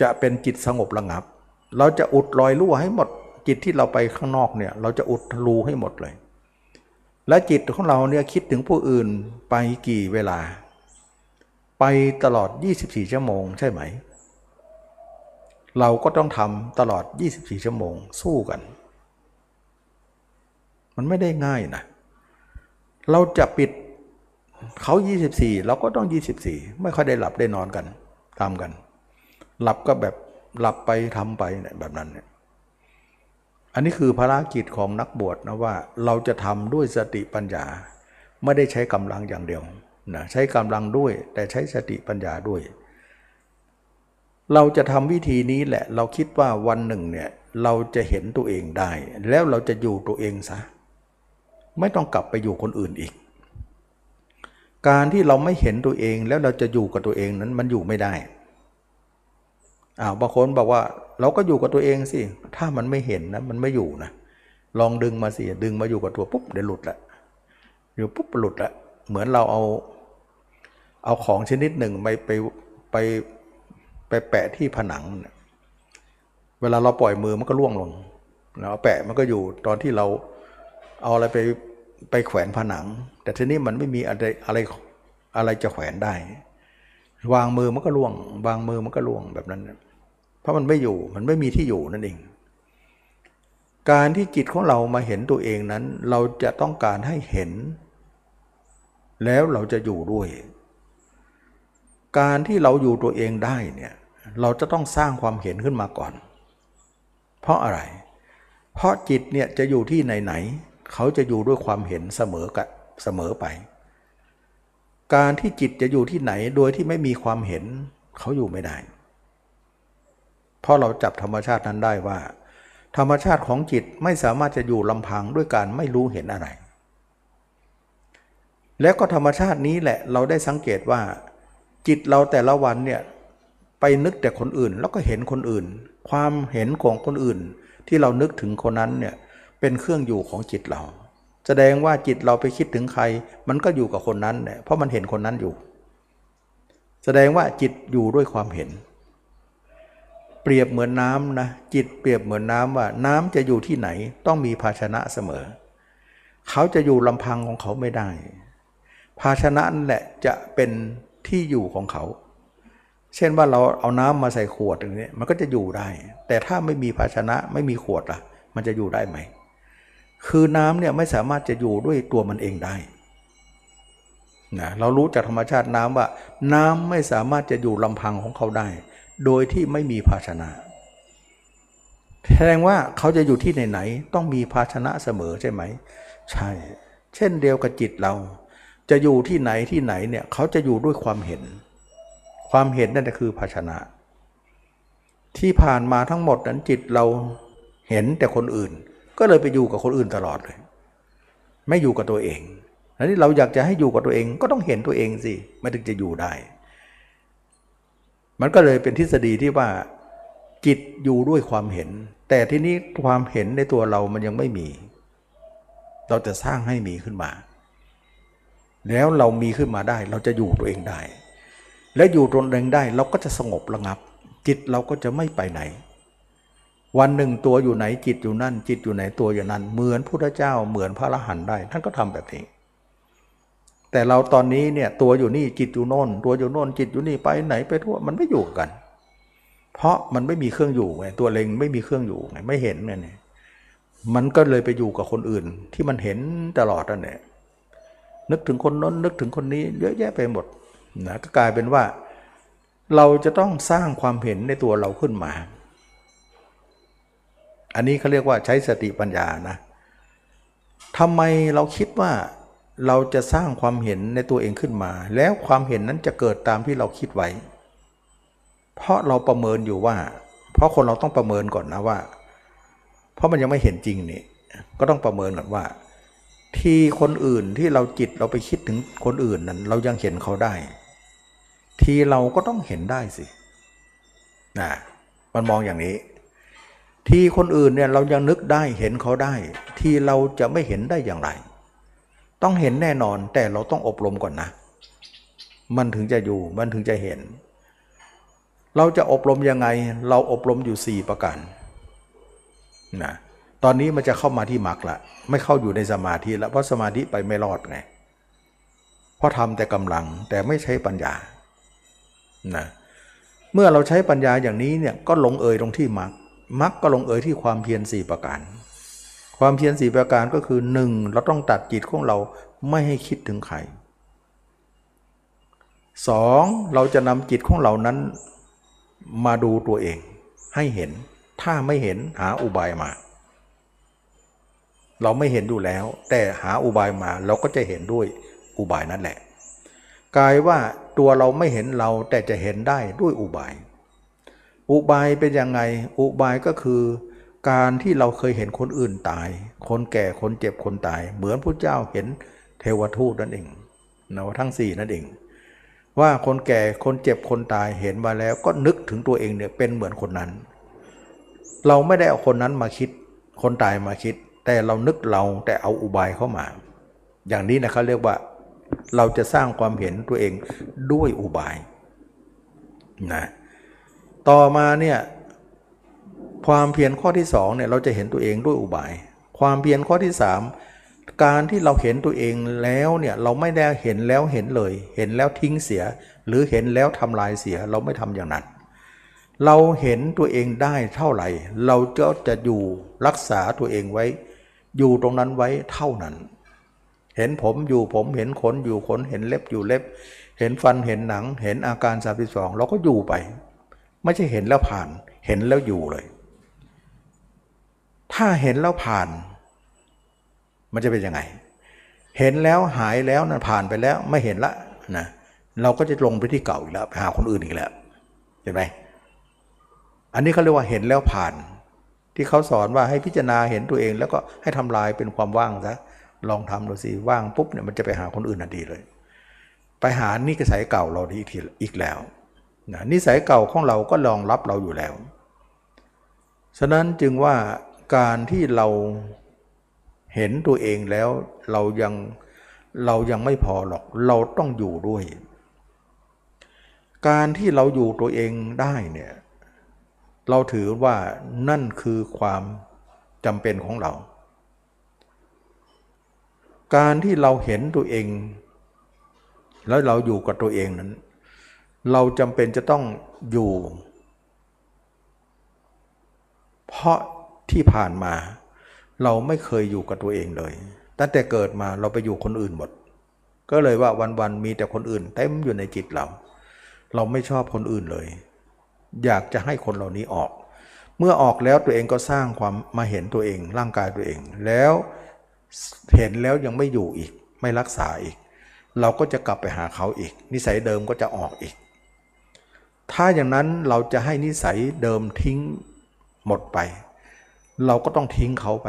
จะเป็นจิตสงบระงับเราจะอุดรอยรั่วให้หมดจิตที่เราไปข้างนอกเนี่ยเราจะอุดรูให้หมดเลยและจิตของเราเนี่ยคิดถึงผู้อื่นไปกี่เวลาไปตลอด24ชั่วโมงใช่ไหมเราก็ต้องทำตลอด24ชั่วโมงสู้กันมันไม่ได้ง่ายนะเราจะปิดเขา24เราก็ต้อง24ไม่ค่อยได้หลับได้นอนกันทำกันหลับก็แบบหลับไปทำไปเนี่ยแบบนั้นเนี่ยอันนี้คือภารกิจของนักบวชนะว่าเราจะทำด้วยสติปัญญาไม่ได้ใช้กำลังอย่างเดียวนะใช้กำลังด้วยแต่ใช้สติปัญญาด้วยเราจะทำวิธีนี้แหละเราคิดว่าวันหนึ่งเนี่ยเราจะเห็นตัวเองได้แล้วเราจะอยู่ตัวเองซะไม่ต้องกลับไปอยู่คนอื่นอีกการที่เราไม่เห็นตัวเองแล้วเราจะอยู่กับตัวเองนั้นมันอยู่ไม่ได้บางคนบอกว่าเราก็อยู่กับตัวเองสิถ้ามันไม่เห็นนะมันไม่อยู่นะลองดึงมาสิดึงมาอยู่กับตัวปุ๊บเดี๋ยวหลุดละอยู่ปุ๊บหลุดละเหมือนเราเอาของชนิดหนึ่งไปแปะที่ผนังเวลาเราปล่อยมือมันก็ล่วงลงแล้วแปะมันก็อยู่ตอนที่เราเอาอะไรไปแขวนผนังแต่ทีนี้มันไม่มีอะไรจะแขวนได้วางมือมันก็ล่วงวางมือมันก็ล่วงแบบนั้นเพราะมันไม่อยู่มันไม่มีที่อยู่นั่นเองการที่จิตของเรามาเห็นตัวเองนั้นเราจะต้องการให้เห็นแล้วเราจะอยู่ด้วยการที่เราอยู่ตัวเองได้เนี่ยเราจะต้องสร้างความเห็นขึ้นมาก่อนเพราะอะไรเพราะจิตเนี่ยจะอยู่ที่ไหนๆเขาจะอยู่ด้วยความเห็นเสมอกัน เสมอไปการที่จิตจะอยู่ที่ไหนโดยที่ไม่มีความเห็นเขาอยู่ไม่ได้เพราะเราจับธรรมชาตินั้นได้ว่าธรรมชาติของจิตไม่สามารถจะอยู่ลำพังด้วยการไม่รู้เห็นอะไรแล้วก็ธรรมชาตินี้แหละเราได้สังเกตว่าจิตเราแต่ละวันเนี่ยไปนึกแต่คนอื่นแล้วก็เห็นคนอื่นความเห็นของคนอื่นที่เรานึกถึงคนนั้นเนี่ยเป็นเครื่องอยู่ของจิตเราแสดงว่าจิตเราไปคิดถึงใครมันก็อยู่กับคนนั้นเนี่ยเพราะมันเห็นคนนั้นอยู่แสดงว่าจิตอยู่ด้วยความเห็นเปรียบเหมือนน้ำนะจิตเปรียบเหมือนน้ำว่าน้ำจะอยู่ที่ไหนต้องมีภาชนะเสมอเขาจะอยู่ลำพังของเขาไม่ได้ภาชนะนั่นแหละจะเป็นที่อยู่ของเขาเช่นว่าเราเอาน้ำมาใส่ขวดอย่างนี้มันก็จะอยู่ได้แต่ถ้าไม่มีภาชนะไม่มีขวดล่ะมันจะอยู่ได้ไหมคือน้ำเนี่ยไม่สามารถจะอยู่ด้วยตัวมันเองได้นะเรารู้จากธรรมชาติน้ำว่าน้ำไม่สามารถจะอยู่ลำพังของเขาได้โดยที่ไม่มีภาชนะแสดงว่าเขาจะอยู่ที่ไหนๆต้องมีภาชนะเสมอใช่ไหมใช่เช่นเดียวกับจิตเราจะอยู่ที่ไหนที่ไหนเนี่ยเขาจะอยู่ด้วยความเห็นความเห็นนั่นคือภาชนะที่ผ่านมาทั้งหมดนั้นจิตเราเห็นแต่คนอื่นก็เลยไปอยู่กับคนอื่นตลอดเลยไม่อยู่กับตัวเองแล้วที่เราอยากจะให้อยู่กับตัวเองก็ต้องเห็นตัวเองสิมันถึงจะอยู่ได้มันก็เลยเป็นทฤษฎีที่ว่าจิตอยู่ด้วยความเห็นแต่ที่นี้ความเห็นในตัวเรามันยังไม่มีเราจะสร้างให้มีขึ้นมาแล้วเรามีขึ้นมาได้เราจะอยู่ตัวเองได้และอยู่ตัวเองได้เราก็จะสงบระงับจิตเราก็จะไม่ไปไหนวันหนึ่งตัวอยู่ไหนจิตอยู่นั่นจิตอยู่ไหนตัวอยู่นั้นเหมือนพุทธเจ้าเหมือนพระอรหันต์ได้ท่านก็ทำแบบนี้แต่เราตอนนี้เนี่ยตัวอยู่นี่จิตอยู่โน่นตัวอยู่โน่นจิตอยู่นี่ไปไหนไปทั่วมันไม่อยู่กันเพราะมันไม่มีเครื่องอยู่ไงตัวเองไม่มีเครื่องอยู่ไงไม่เห็นไงเนี่ยมันก็เลยไปอยู่กับคนอื่นที่มันเห็นตลอดนั่นแหละนึกถึงคนโน้นนึกถึงคนนี้เยอะแยะไปหมดนะก็กลายเป็นว่าเราจะต้องสร้างความเห็นในตัวเราขึ้นมาอันนี้เขาเรียกว่าใช้สติปัญญานะทำไมเราคิดว่าเราจะสร้างความเห็นในตัวเองขึ้นมาแล้วความเห็นนั้นจะเกิดตามที่เราคิดไว้เพราะเราประเมินอยู่ว่าเพราะคนเราต้องประเมินก่อนนะว่าเพราะมันยังไม่เห็นจริงนี่ก็ต้องประเมินก่อนว่าที่คนอื่นที่เราจิตเราไปคิดถึงคนอื่นนั้นเรายังเห็นเขาได้ที่เราก็ต้องเห็นได้สินะมันมองอย่างนี้ที่คนอื่นเนี่ยเรายังนึกได้เห็นเขาได้ที่เราจะไม่เห็นได้อย่างไรต้องเห็นแน่นอนแต่เราต้องอบรมก่อนนะมันถึงจะอยู่มันถึงจะเห็นเราจะอบรมยังไงเราอบรมอยู่4ประการนะตอนนี้มันจะเข้ามาที่มรรคละไม่เข้าอยู่ในสมาธิแล้วเพราะสมาธิไปไม่รอดไงเพราะทำแต่กำลังแต่ไม่ใช้ปัญญานะเมื่อเราใช้ปัญญาอย่างนี้เนี่ยก็ลงเอยตรงที่มรรคมรรคก็ลงเอยที่ความเพียร4ประการความเพียร4ประการก็คือ1เราต้องตัดจิตของเราไม่ให้คิดถึงใคร2เราจะนำจิตของเรานั้นมาดูตัวเองให้เห็นถ้าไม่เห็นหาอุบายมาเราไม่เห็นดูแล้วแต่หาอุบายมาเราก็จะเห็นด้วยอุบายนั่นแหละกลายว่าตัวเราไม่เห็นเราแต่จะเห็นได้ด้วยอุบายอุบายเป็นยังไงอุบายก็คือการที่เราเคยเห็นคนอื่นตายคนแก่คนเจ็บคนตายเหมือนพระเจ้าเห็นเทวทูตนั่นเองนะทั้ง4นั่นเองว่าคนแก่คนเจ็บคนตายเห็นมาแล้วก็นึกถึงตัวเองเนี่ยเป็นเหมือนคนนั้นเราไม่ได้เอาคนนั้นมาคิดคนตายมาคิดแต่เรานึกเราแต่เอาอุบายเข้ามาอย่างนี้นะเขาเรียกว่าเราจะสร้างความเห็นตัวเองด้วยอุบายนะต่อมาเนี่ยความเพียรข้อที่2เนี่ยเราจะเห็นตัวเองด้วยอุบายความเพียรข้อที่3การที่เราเห็นตัวเองแล้วเนี่ยเราไม่ได้เห็นแล้วเห็นเลยเห็นแล้วทิ้งเสียหรือเห็นแล้วทำลายเสียเราไม่ทำอย่างนั้นเราเห็นตัวเองได้เท่าไหร่เราก็จะอยู่รักษาตัวเองไว้อยู่ตรงนั้นไว้เท่านั้นเห็นผมอยู่ผมเห็นขนอยู่ขนเห็นเล็บอยู่เล็บเห็นฟันเห็นหนังเห็นอาการ32เราก็อยู่ไปไม่ใช่เห็นแล้วผ่านเห็นแล้วอยู่เลยถ้าเห็นแล้วผ่านมันจะเป็นยังไง เห็นแล้วหายแล้วนะผ่านไปแล้วไม่เห็นละนะเราก็จะลงไปที่เก่าอีกแล้วไปหาคนอื่นอีกแล้วเห็นไหมอันนี้เขาเรียกว่าเห็นแล้วผ่านที่เขาสอนว่าให้พิจารณาเห็นตัวเองแล้วก็ให้ทำลายเป็นความว่างซะลองทำดูสิว่างปุ๊บเนี่ยมันจะไปหาคนอื่นทันทีเลยไปหานิสัยเก่าเราอีกแล้วนะนิสัยเก่าของเราก็รองรับเราอยู่แล้วฉะนั้นจึงว่าการที่เราเห็นตัวเองแล้วเรายังไม่พอหรอกเราต้องอยู่ด้วยการที่เราอยู่ตัวเองได้เนี่ยเราถือว่านั่นคือความจำเป็นของเราการที่เราเห็นตัวเองแล้วเราอยู่กับตัวเองนั้นเราจำเป็นจะต้องอยู่เพราะที่ผ่านมาเราไม่เคยอยู่กับตัวเองเลยตั้งแต่เกิดมาเราไปอยู่คนอื่นหมดก็เลยว่าวันๆมีแต่คนอื่นเต็มอยู่ในจิตเราไม่ชอบคนอื่นเลยอยากจะให้คนเหล่านี้ออกเมื่อออกแล้วตัวเองก็สร้างความมาเห็นตัวเองร่างกายตัวเองแล้วเห็นแล้วยังไม่อยู่อีกไม่รักษาอีกเราก็จะกลับไปหาเขาอีกนิสัยเดิมก็จะออกอีกถ้าอย่างนั้นเราจะให้นิสัยเดิมทิ้งหมดไปเราก็ต้องทิ้งเขาไป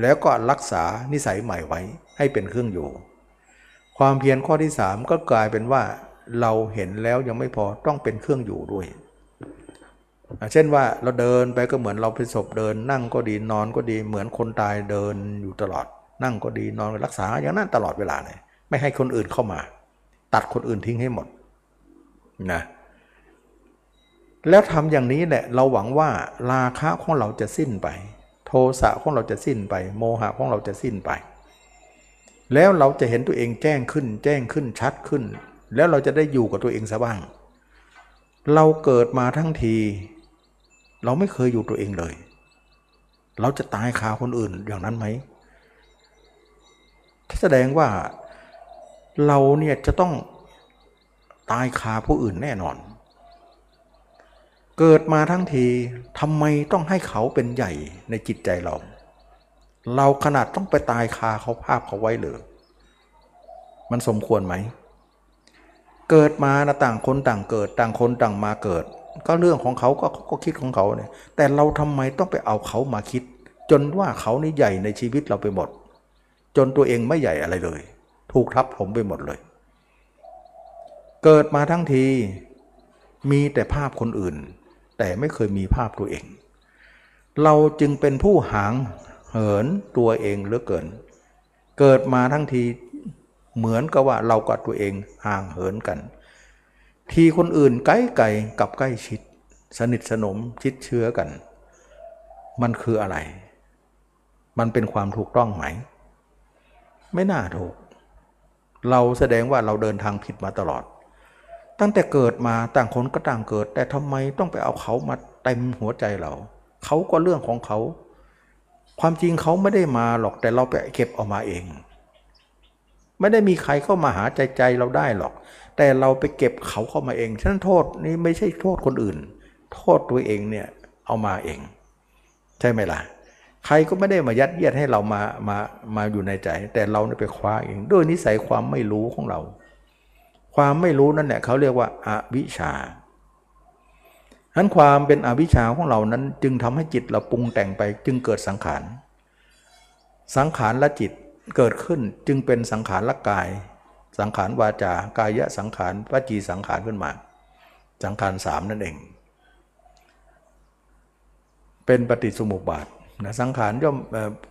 แล้วก็รักษานิสัยใหม่ไว้ให้เป็นเครื่องอยู่ความเพียรข้อที่3ก็กลายเป็นว่าเราเห็นแล้วยังไม่พอต้องเป็นเครื่องอยู่ด้วยเช่นว่าเราเดินไปก็เหมือนเราเป็นศพเดินนั่งก็ดีนอนก็ดีเหมือนคนตายเดินอยู่ตลอดนั่งก็ดีนอนรักษาอย่างนั้นตลอดเวลาเลยไม่ให้คนอื่นเข้ามาตัดคนอื่นทิ้งให้หมดนะแล้วทำอย่างนี้แหละเราหวังว่าราคะของเราจะสิ้นไปโทสะของเราจะสิ้นไปโมหะของเราจะสิ้นไปแล้วเราจะเห็นตัวเองแจ้งขึ้นชัดขึ้นแล้วเราจะได้อยู่กับตัวเองซะบ้างเราเกิดมาทั้งทีเราไม่เคยอยู่ตัวเองเลยเราจะตายคาคนอื่นอย่างนั้นไหมถ้าแสดงว่าเราเนี่ยจะต้องตายคาผู้อื่นแน่นอนเกิดมาทั้งทีทำไมต้องให้เขาเป็นใหญ่ในจิตใจเราขนาดต้องไปตายคาเขาภาพเขาไว้หรือมันสมควรไหมเกิดมานะต่างคนต่างเกิดต่างคนต่างมาเกิดก็เรื่องของเขาก็คิดของเขาเนี่ยแต่เราทำไมต้องไปเอาเขามาคิดจนว่าเขานี่ใหญ่ในชีวิตเราไปหมดจนตัวเองไม่ใหญ่อะไรเลยถูกทับผมไปหมดเลยเกิดมาทั้งทีมีแต่ภาพคนอื่นแต่ไม่เคยมีภาพตัวเองเราจึงเป็นผู้ห่างเหินตัวเองเหลือเกินเกิดมาทั้งทีเหมือนกับว่าเรากับตัวเองห่างเหินกันที่คนอื่นใกล้ไกลกับใกล้ชิดสนิทสนมชิดเชื้อกันมันคืออะไรมันเป็นความถูกต้องไหมไม่น่าถูกเราแสดงว่าเราเดินทางผิดมาตลอดตั้งแต่เกิดมาต่างคนก็ต่างเกิดแต่ทำไมต้องไปเอาเขามาเต็มหัวใจเราเขาก็เรื่องของเขาความจริงเขาไม่ได้มาหรอกแต่เราไปเก็บเอามาเองไม่ได้มีใครเข้ามาหาใจเราได้หรอกแต่เราไปเก็บเขาเข้ามาเองฉะนั้นโทษนี้ไม่ใช่โทษคนอื่นโทษตัวเองเนี่ยเอามาเองใช่ไหมล่ะใครก็ไม่ได้มายัดเยียดให้เรามาอยู่ในใจแต่เราไปคว้าเองด้วยนิสัยความไม่รู้ของเราความไม่รู้นั่นแหละเขาเรียกว่าอวิชชาฉะนั้นความเป็นอวิชชาของเรานั้นจึงทำให้จิตเราปรุงแต่งไปจึงเกิดสังขารและจิตเกิดขึ้นจึงเป็นสังขารละกายสังขารวาจากายะสังขารวจีสังขารขึ้นมาสังขารสามนั่นเองเป็นปฏิสมุปบาทนะสังขารย่อม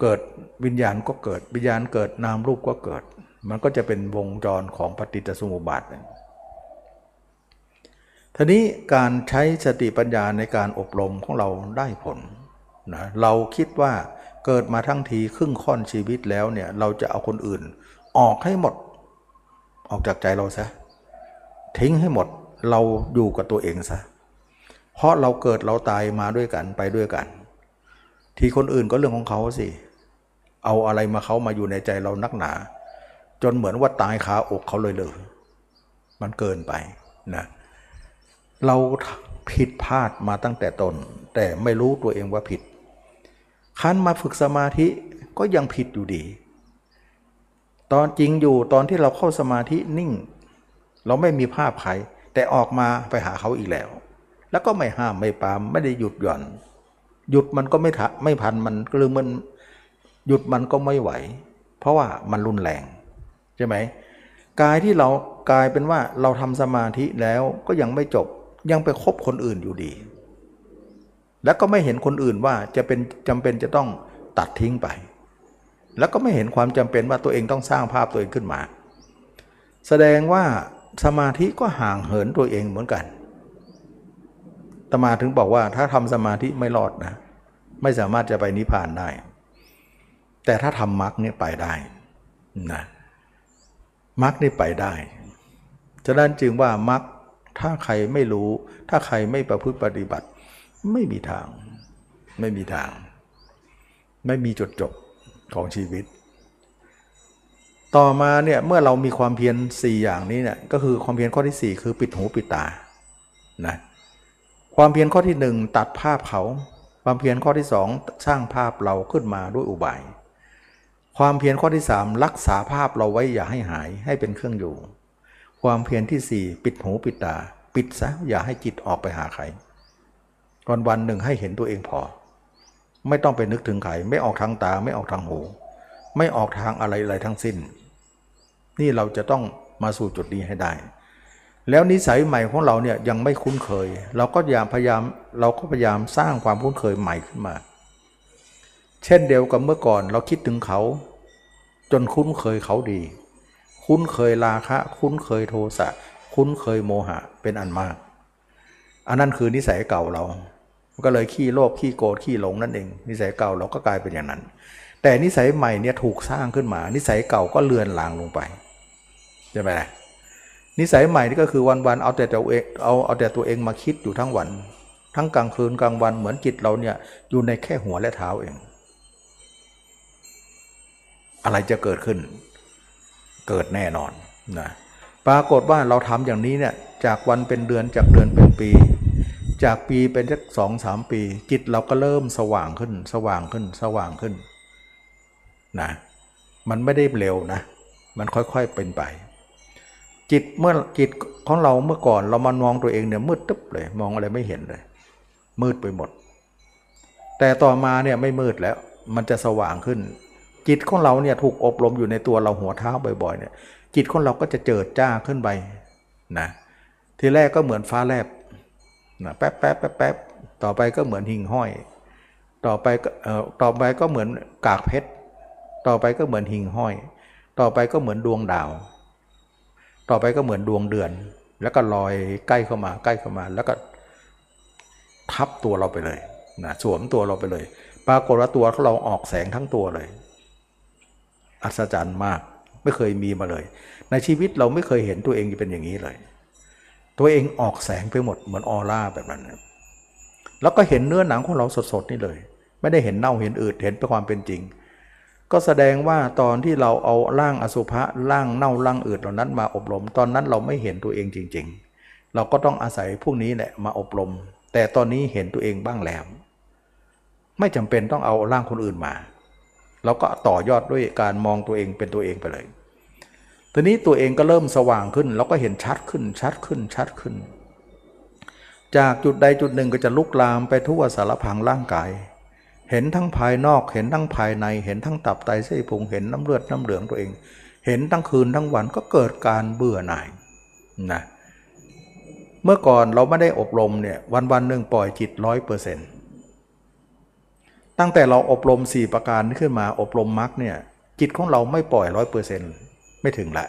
เกิดวิญญาณก็เกิดวิญญาณเกิดนามรูปก็เกิดมันก็จะเป็นวงจรของปฏิจจสมุปบาททีนี้การใช้สติปัญญาในการอบรมของเราได้ผลนะเราคิดว่าเกิดมาทั้งทีครึ่งค่อนชีวิตแล้วเนี่ยเราจะเอาคนอื่นออกให้หมดออกจากใจเราซะทิ้งให้หมดเราอยู่กับตัวเองซะเพราะเราเกิดเราตายมาด้วยกันไปด้วยกันทีคนอื่นก็เรื่องของเขาสิเอาอะไรมาเขามาอยู่ในใจเรานักหนาจนเหมือนว่าตายคาอกเขาเลยมันเกินไปนะเราผิดพลาดมาตั้งแต่ต้นแต่ไม่รู้ตัวเองว่าผิดขั้นมาฝึกสมาธิก็ยังผิดอยู่ดี ตอนจริงอยู่ตอนที่เราเข้าสมาธินิ่งเราไม่มีภาพใครแต่ออกมาไปหาเขาอีกแล้วแล้วก็ไม่ห้ามไม่ปามไม่ได้หยุดหย่อนหยุดมันก็ไม่พันมันหรือมันหยุดมันก็ไม่ไหวเพราะว่ามันรุนแรงใช่ไหมกายที่เรากลายเป็นว่าเราทำสมาธิแล้วก็ยังไม่จบยังไปคบคนอื่นอยู่ดีแล้วก็ไม่เห็นคนอื่นว่าจะเป็นจำเป็นจะต้องตัดทิ้งไปแล้วก็ไม่เห็นความจำเป็นว่าตัวเองต้องสร้างภาพตัวเองขึ้นมาแสดงว่าสมาธิก็ห่างเหินตัวเองเหมือนกันอาตมาถึงบอกว่าถ้าทำสมาธิไม่รอดนะไม่สามารถจะไปนิพพานได้แต่ถ้าทำมรรคเนี่ยไปได้นะมรรคนี่ไปได้ฉะนั้นจึงว่ามรรคถ้าใครไม่รู้ถ้าใครไม่ประพฤติปฏิบัติไม่มีทางไม่มีจุดจบของชีวิตต่อมาเนี่ยเมื่อเรามีความเพียร4อย่างนี้เนี่ยก็คือความเพียรข้อที่4คือปิดหูปิดตานะความเพียรข้อที่1ตัดภาพเขาความเพียรข้อที่2สร้างภาพเราขึ้นมาด้วยอุบายความเพียรข้อที่3รักษาภาพเราไว้อย่าให้หายให้เป็นเครื่องอยู่ความเพียรที่4ปิดหูปิดตาปิดซะอย่าให้จิตออกไปหาใครวันหนึ่งให้เห็นตัวเองพอไม่ต้องไปนึกถึงใครไม่ออกทางตาไม่ออกทางหูไม่ออกทางอะไรทั้งสิ้นนี่เราจะต้องมาสู่จุดนี้ให้ได้แล้วนิสัยใหม่ของเราเนี่ยยังไม่คุ้นเคยเราก็พยายามสร้างความคุ้นเคยใหม่ขึ้นมาเช่นเดียวกับเมื่อก่อนเราคิดถึงเขาจนคุ้นเคยเขาดีคุ้นเคยราคะคุ้นเคยโทสะคุ้นเคยโมหะเป็นอันมากอันนั้นคือนิสัยเก่าเราก็เลยขี้โลภขี้โกรธขี้หลงนั่นเองนิสัยเก่าเราก็กลายเป็นอย่างนั้นแต่นิสัยใหม่เนี่ยถูกสร้างขึ้นมานิสัยเก่าก็เลือนลางลงไปใช่ไหมนิสัยใหม่นี่ก็คือวันๆเอาแต่ตัวเองมาคิดอยู่ทั้งวันทั้งกลางคืนกลางวันเหมือนจิตเราเนี่ยอยู่ในแค่หัวและเท้าเองอะไรจะเกิดขึ้นเกิดแน่นอนนะปรากฏว่าเราทำอย่างนี้เนี่ยจากวันเป็นเดือนจากเดือนเป็นปีจากปีเป็นสัก 2-3 ปีจิตเราก็เริ่มสว่างขึ้นนะมันไม่ได้เร็วนะมันค่อยๆเป็นไปจิตของเราเมื่อก่อนเรามามองตัวเองเนี่ยมืดตึ๊บเลยมองอะไรไม่เห็นเลยมืดไปหมดแต่ต่อมาเนี่ยไม่มืดแล้วมันจะสว่างขึ้นจิตของเราเนี่ยถูกอบรมอยู่ในตัวเราหัวเท้าบ่อยๆเนี่ยจิตของเราก็จะเจิดจ้าขึ้นไปนะทีแรกก็เหมือนฟ้าแลบนะแป๊บต่อไปก็เหมือนหิ่งห้อยต่อไปก็เหมือนกากเพชรต่อไปก็เหมือนหิ่งห้อยต่อไปก็เหมือนดวงดาวต่อไปก็เหมือนดวงเดือนแล้วก็ลอยใกล้เข้ามาแล้วก็ทับตัวเราไปเลยนะสวมตัวเราไปเลยปรากฏว่าตัวเราออกแสงทั้งตัวเลยอัศจรรย์มากไม่เคยมีมาเลยในชีวิตเราไม่เคยเห็นตัวเองเป็นอย่างนี้เลยตัวเองออกแสงไปหมดเหมือนออร่าแบบนั้นแล้วก็เห็นเนื้อหนังของเราสดๆนี่เลยไม่ได้เห็นเน่าเห็นอืดเห็นเป็นความเป็นจริงก็แสดงว่าตอนที่เราเอาร่างอสุภะร่างเน่าร่างอืดเหล่านั้นมาอบรมตอนนั้นเราไม่เห็นตัวเองจริงๆเราก็ต้องอาศัยพวกนี้แหละมาอบรมแต่ตอนนี้เห็นตัวเองบ้างแล้วไม่จำเป็นต้องเอาร่างคนอื่นมาเราก็ต่อยอดด้วยการมองตัวเองเป็นตัวเองไปเลยทีนี้ตัวเองก็เริ่มสว่างขึ้นเราก็เห็นชัดขึ้นจากจุดใดจุดหนึ่งก็จะลุกลามไปทั่วสารพังร่างกายเห็นทั้งภายนอกเห็นทั้งภายในเห็นทั้งตับไตเส้นพุงเห็นน้ำเลือดน้ำเหลืองตัวเองเห็นทั้งคืนทั้งวันก็เกิดการเบื่อหน่ายนะเมื่อก่อนเราไม่ได้อบรมเนี่ยวันๆหนึ่งปล่อยจิต 100%ตั้งแต่เราอบรม4ประการนี้ขึ้นมาอบรมมรรคเนี่ยจิตของเราไม่ปล่อย 100% ไม่ถึงละ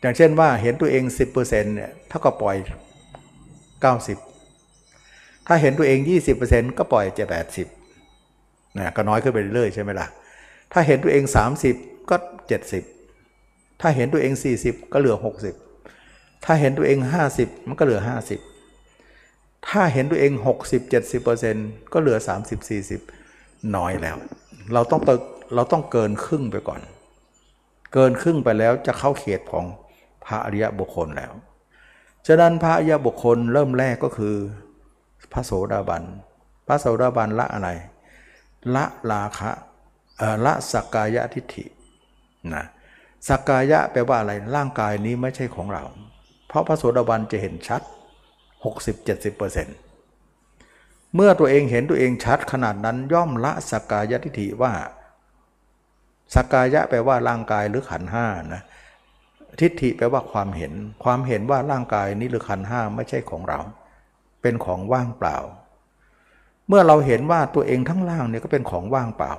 อย่างเช่นว่าเห็นตัวเอง 10% เนี่ยเท่ากับปล่อย90%ถ้าเห็นตัวเอง 20% ก็ปล่อยจะ80%นะก็น้อยขึ้นไปเรื่อยๆใช่ไหมล่ะถ้าเห็นตัวเอง30%ก็70%ถ้าเห็นตัวเอง40%ก็เหลือ60%ถ้าเห็นตัวเอง50%มันก็เหลือ50%ถ้าเห็นตัวเอง 60-70% ก็เหลือ 30-40% น้อยแล้วเราต้องเกินครึ่งไปก่อนเกินครึ่งไปแล้วจะเข้าเขตของพระอริยบุคคลแล้วฉะนั้นพระอริยบุคคลเริ่มแรกก็คือพระโสดาบันละอะไรละราคะละสักกายทิฏฐินะ สักกายะแปลว่าอะไรร่างกายนี้ไม่ใช่ของเราเพราะพระโสดาบันจะเห็นชัด 60-70%เมื่อตัวเองเห็นตัวเองชัดขนาดนั้นย่อมละสักกายทิฏฐิว่าสักกายะแปลว่าร่างกายหรือขันธ์ห้านะทิฏฐิแปลว่าความเห็นว่าร่างกายนี้หรือขันธ์ห้าไม่ใช่ของเราเป็นของว่างเปล่าเมื่อเราเห็นว่าตัวเองทั้งร่างเนี่ยก็เป็นของว่างเปล่า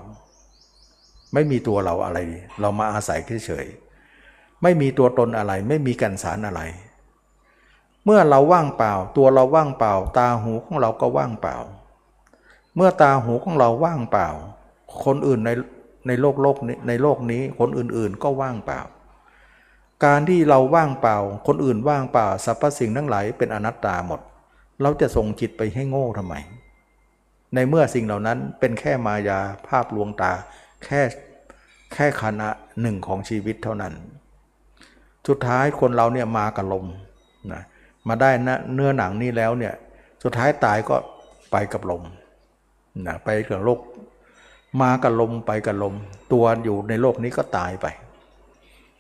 ไม่มีตัวเราอะไรเรามาอาศัยเฉยๆไม่มีตัวตนอะไรไม่มีแก่นสารอะไรเมื่อเราว่างเปล่าตัวเราว่างเปล่าตาหูของเราก็ว่างเปล่าเมื่อตาหูของเราว่างเปล่าคนอื่นในโลกนี้คนอื่นๆก็ว่างเปล่าการที่เราว่างเปล่าคนอื่นว่างเปล่าสรรพสิ่งทั้งหลายเป็นอนัตตาหมดเราจะส่งจิตไปให้โง่ทำไมในเมื่อสิ่งเหล่านั้นเป็นแค่มายาภาพลวงตาแค่ขณะหนึ่งของชีวิตเท่านั้นสุดท้ายคนเราเนี่ยมากับลมนะมาได้นะเนื้อหนังนี้แล้วเนี่ยสุดท้ายตายก็ไปกับลมนะไปกับโลกมากับลมไปกับลมตัวอยู่ในโลกนี้ก็ตายไป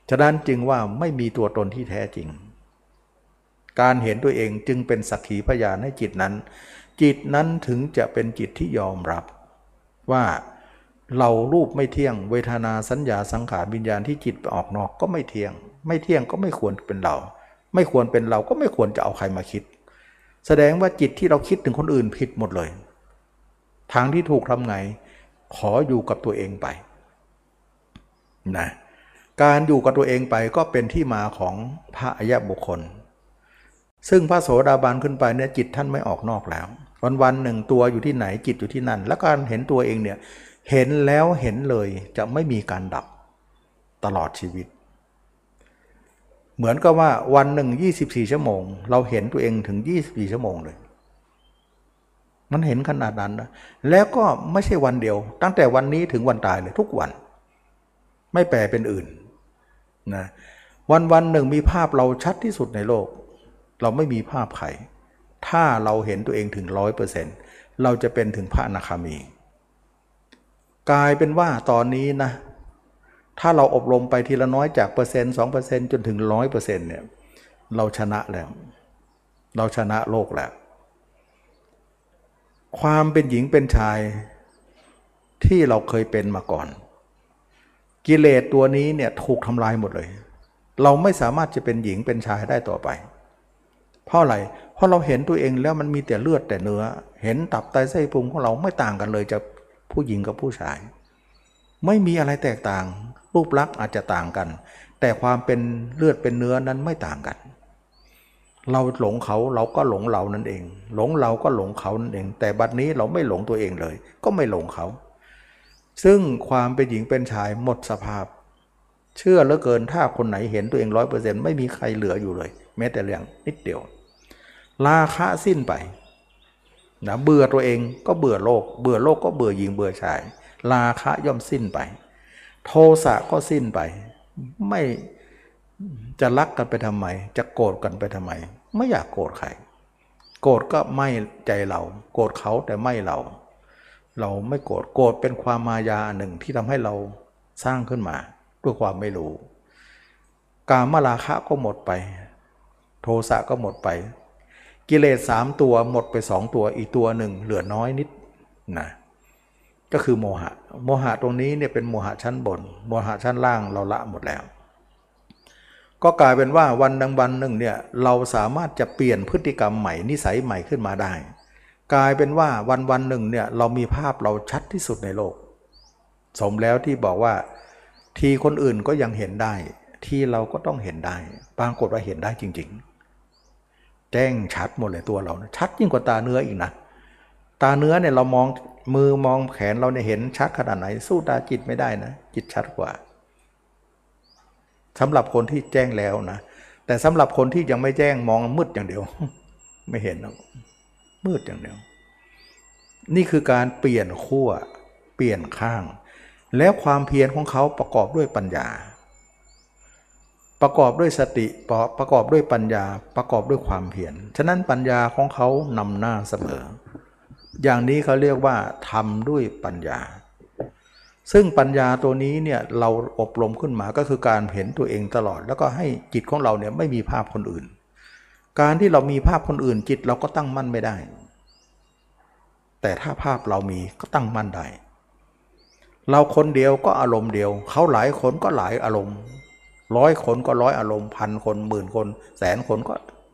ฉะนั้นจึงว่าไม่มีตัวตนที่แท้จริงการเห็นตัวเองจึงเป็นสักขีพยานให้จิตนั้นถึงจะเป็นจิตที่ยอมรับว่าเรารูปไม่เที่ยงเวทนาสัญญาสังขารวิญญาณที่จิตออกนอกก็ไม่เที่ยงก็ไม่ควรเป็นเราก็ไม่ควรจะเอาใครมาคิดแสดงว่าจิตที่เราคิดถึงคนอื่นผิดหมดเลยทางที่ถูกทำไงขออยู่กับตัวเองไปนะการอยู่กับตัวเองไปก็เป็นที่มาของพระอริยบุคคลซึ่งพระโสดาบันขึ้นไปเนี่ยจิตท่านไม่ออกนอกแล้ววันๆหนึ่งตัวอยู่ที่ไหนจิตอยู่ที่นั่นและการเห็นตัวเองเนี่ยเห็นแล้วเห็นเลยจะไม่มีการดับตลอดชีวิตเหมือนกับว่าวันหนึ่ง24ชั่วโมงเราเห็นตัวเองถึง24ชั่วโมงเลยมันเห็นขนาดนั้นนะแล้วก็ไม่ใช่วันเดียวตั้งแต่วันนี้ถึงวันตายเลยทุกวันไม่แปรเป็นอื่นนะวันๆหนึ่งมีภาพเราชัดที่สุดในโลกเราไม่มีภาพใครถ้าเราเห็นตัวเองถึง 100% เราจะเป็นถึงพระอนาคามีกลายเป็นว่าตอนนี้นะถ้าเราอบรมไปทีละน้อยจากเปอร์เซ็นต์ 2% จนถึง 100% เนี่ยเราชนะแล้วเราชนะโลกแล้วความเป็นหญิงเป็นชายที่เราเคยเป็นมาก่อนกิเลสตัวนี้เนี่ยถูกทำลายหมดเลยเราไม่สามารถจะเป็นหญิงเป็นชายได้ต่อไปเพราะอะไรเพราะเราเห็นตัวเองแล้วมันมีแต่เลือดแต่เนื้อเห็นตับไตไส้พุงของเราไม่ต่างกันเลยจากผู้หญิงกับผู้ชายไม่มีอะไรแตกต่างรูปลักษณ์อาจจะต่างกันแต่ความเป็นเลือดเป็นเนื้อนั้นไม่ต่างกันเราหลงเขาเราก็หลงเรานั่นเองหลงเราก็หลงเขานั่นเองแต่บัดนี้เราไม่หลงตัวเองเลยก็ไม่หลงเขาซึ่งความเป็นหญิงเป็นชายหมดสภาพเชื่อเหลือเกินถ้าคนไหนเห็นตัวเอง 100% ไม่มีใครเหลืออยู่เลยแม้แต่เรื่องนิดเดียวราคะสิ้นไปนะเบื่อตัวเองก็เบื่อโลกก็เบื่อหญิงเบื่อชายราคะย่อมสิ้นไปโทสะก็สิ้นไปไม่จะรักกันไปทำไมจะโกรธกันไปทำไมไม่อยากโกรธใครโกรธก็ไม่ใจเราโกรธเขาแต่ไม่เราไม่โกรธเป็นความมายาหนึ่งที่ทำให้เราสร้างขึ้นมาด้วยความไม่รู้กามราคะก็หมดไปโทสะก็หมดไปกิเลส3ตัวหมดไป2ตัวอีกตัวหนึ่งเหลือน้อยนิดนะก็คือโมหะตรงนี้เนี่ยเป็นโมหะชั้นบนโมหะชั้นล่างเราละหมดแล้วก็กลายเป็นว่าวันหนึ่งเนี่ยเราสามารถจะเปลี่ยนพฤติกรรมใหม่นิสัยใหม่ขึ้นมาได้กลายเป็นว่าวันหนึ่งเนี่ยเรามีภาพเราชัดที่สุดในโลกสมแล้วที่บอกว่าทีคนอื่นก็ยังเห็นได้ทีเราก็ต้องเห็นได้ปรากฏว่าเห็นได้จริงๆแจ้งชัดหมดเลยตัวเราชัดยิ่งกว่าตาเนื้ออีกนะตาเนื้อเนี่ยเรามองมือมองแขนเราเนี่ยเห็นชัดขนาดไหนสู้ตาจิตไม่ได้นะจิตชัดกว่าสำหรับคนที่แจ้งแล้วนะแต่สำหรับคนที่ยังไม่แจ้งมองมืดอย่างเดียวไม่เห็นหรอกมืดอย่างเดียวนี่คือการเปลี่ยนขั้วเปลี่ยนข้างแล้วความเพียรของเขาประกอบด้วยปัญญาประกอบด้วยสติประกอบด้วยปัญญาประกอบด้วยความเพียรฉะนั้นปัญญาของเขานำหน้าเสมออย่างนี้เขาเรียกว่าทำด้วยปัญญา ซึ่งปัญญาตัวนี้เนี่ยเราอบรมขึ้นมาก็คือการเห็นตัวเองตลอดแล้วก็ให้จิตของเราเนี่ยไม่มีภาพคนอื่นการที่เรามีภาพคนอื่นจิตเราก็ตั้งมั่นไม่ได้แต่ถ้าภาพเรามีก็ตั้งมั่นได้เราคนเดียวก็อารมณ์เดียวเขาหลายคนก็หลายอารมณ์ร้อยคนก็ร้อยอารมณ์พันคนหมื่นคนแสนคนก็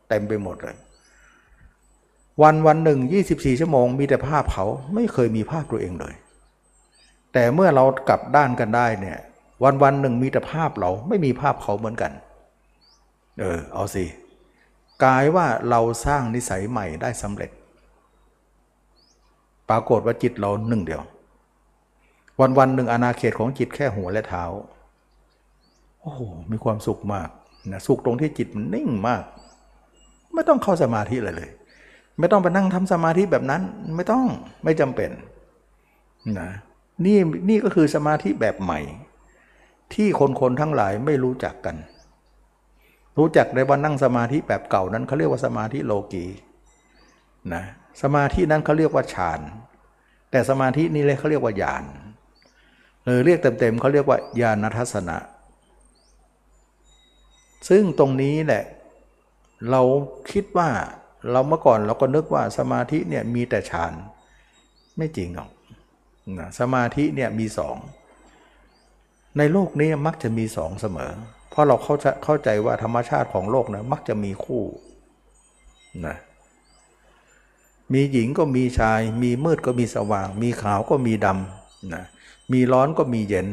เต็มไปหมดเลยวันหนึ่ง24ชั่วโมงมีแต่ภาพเขาไม่เคยมีภาพตัวเองเลยแต่เมื่อเรากลับด้านกันได้เนี่ยวันหนึ่งมีแต่ภาพเราไม่มีภาพเขาเหมือนกันเอาสิกลายว่าเราสร้างนิสัยใหม่ได้สำเร็จปรากฏว่าจิตเราหนึ่งเดียววันหนึ่งอาณาเขตของจิตแค่หัวและเท้าโอ้โหมีความสุขมากนะสุขตรงที่จิตมันนิ่งมากไม่ต้องเข้าสมาธิเลยไม่ต้องไปนั่งทำสมาธิแบบนั้นไม่จำเป็นนะนี่ก็คือสมาธิแบบใหม่ที่คนทั้งหลายไม่รู้จักกันรู้จักได้ว่านั่งสมาธิแบบเก่านั้นเขาเรียกว่าสมาธิโลกีนะสมาธินั้นเขาเรียกว่าฌานแต่สมาธินี้เลยเขาเรียกว่าญาณเรียกเต็มๆเขาเรียกว่าญาณทัศนะซึ่งตรงนี้แหละเราคิดว่าเราเมื่อก่อนเราก็นึกว่าสมาธิเนี่ยมีแต่ฌานไม่จริงหรอกนะสมาธิเนี่ยมีสองในโลกนี้มักจะมีสองเสมอเพราะเราเข้าใจว่าธรรมชาติของโลกนะมักจะมีคู่นะมีหญิงก็มีชายมีมืดก็มีสว่างมีขาวก็มีดำนะมีร้อนก็มีเย็น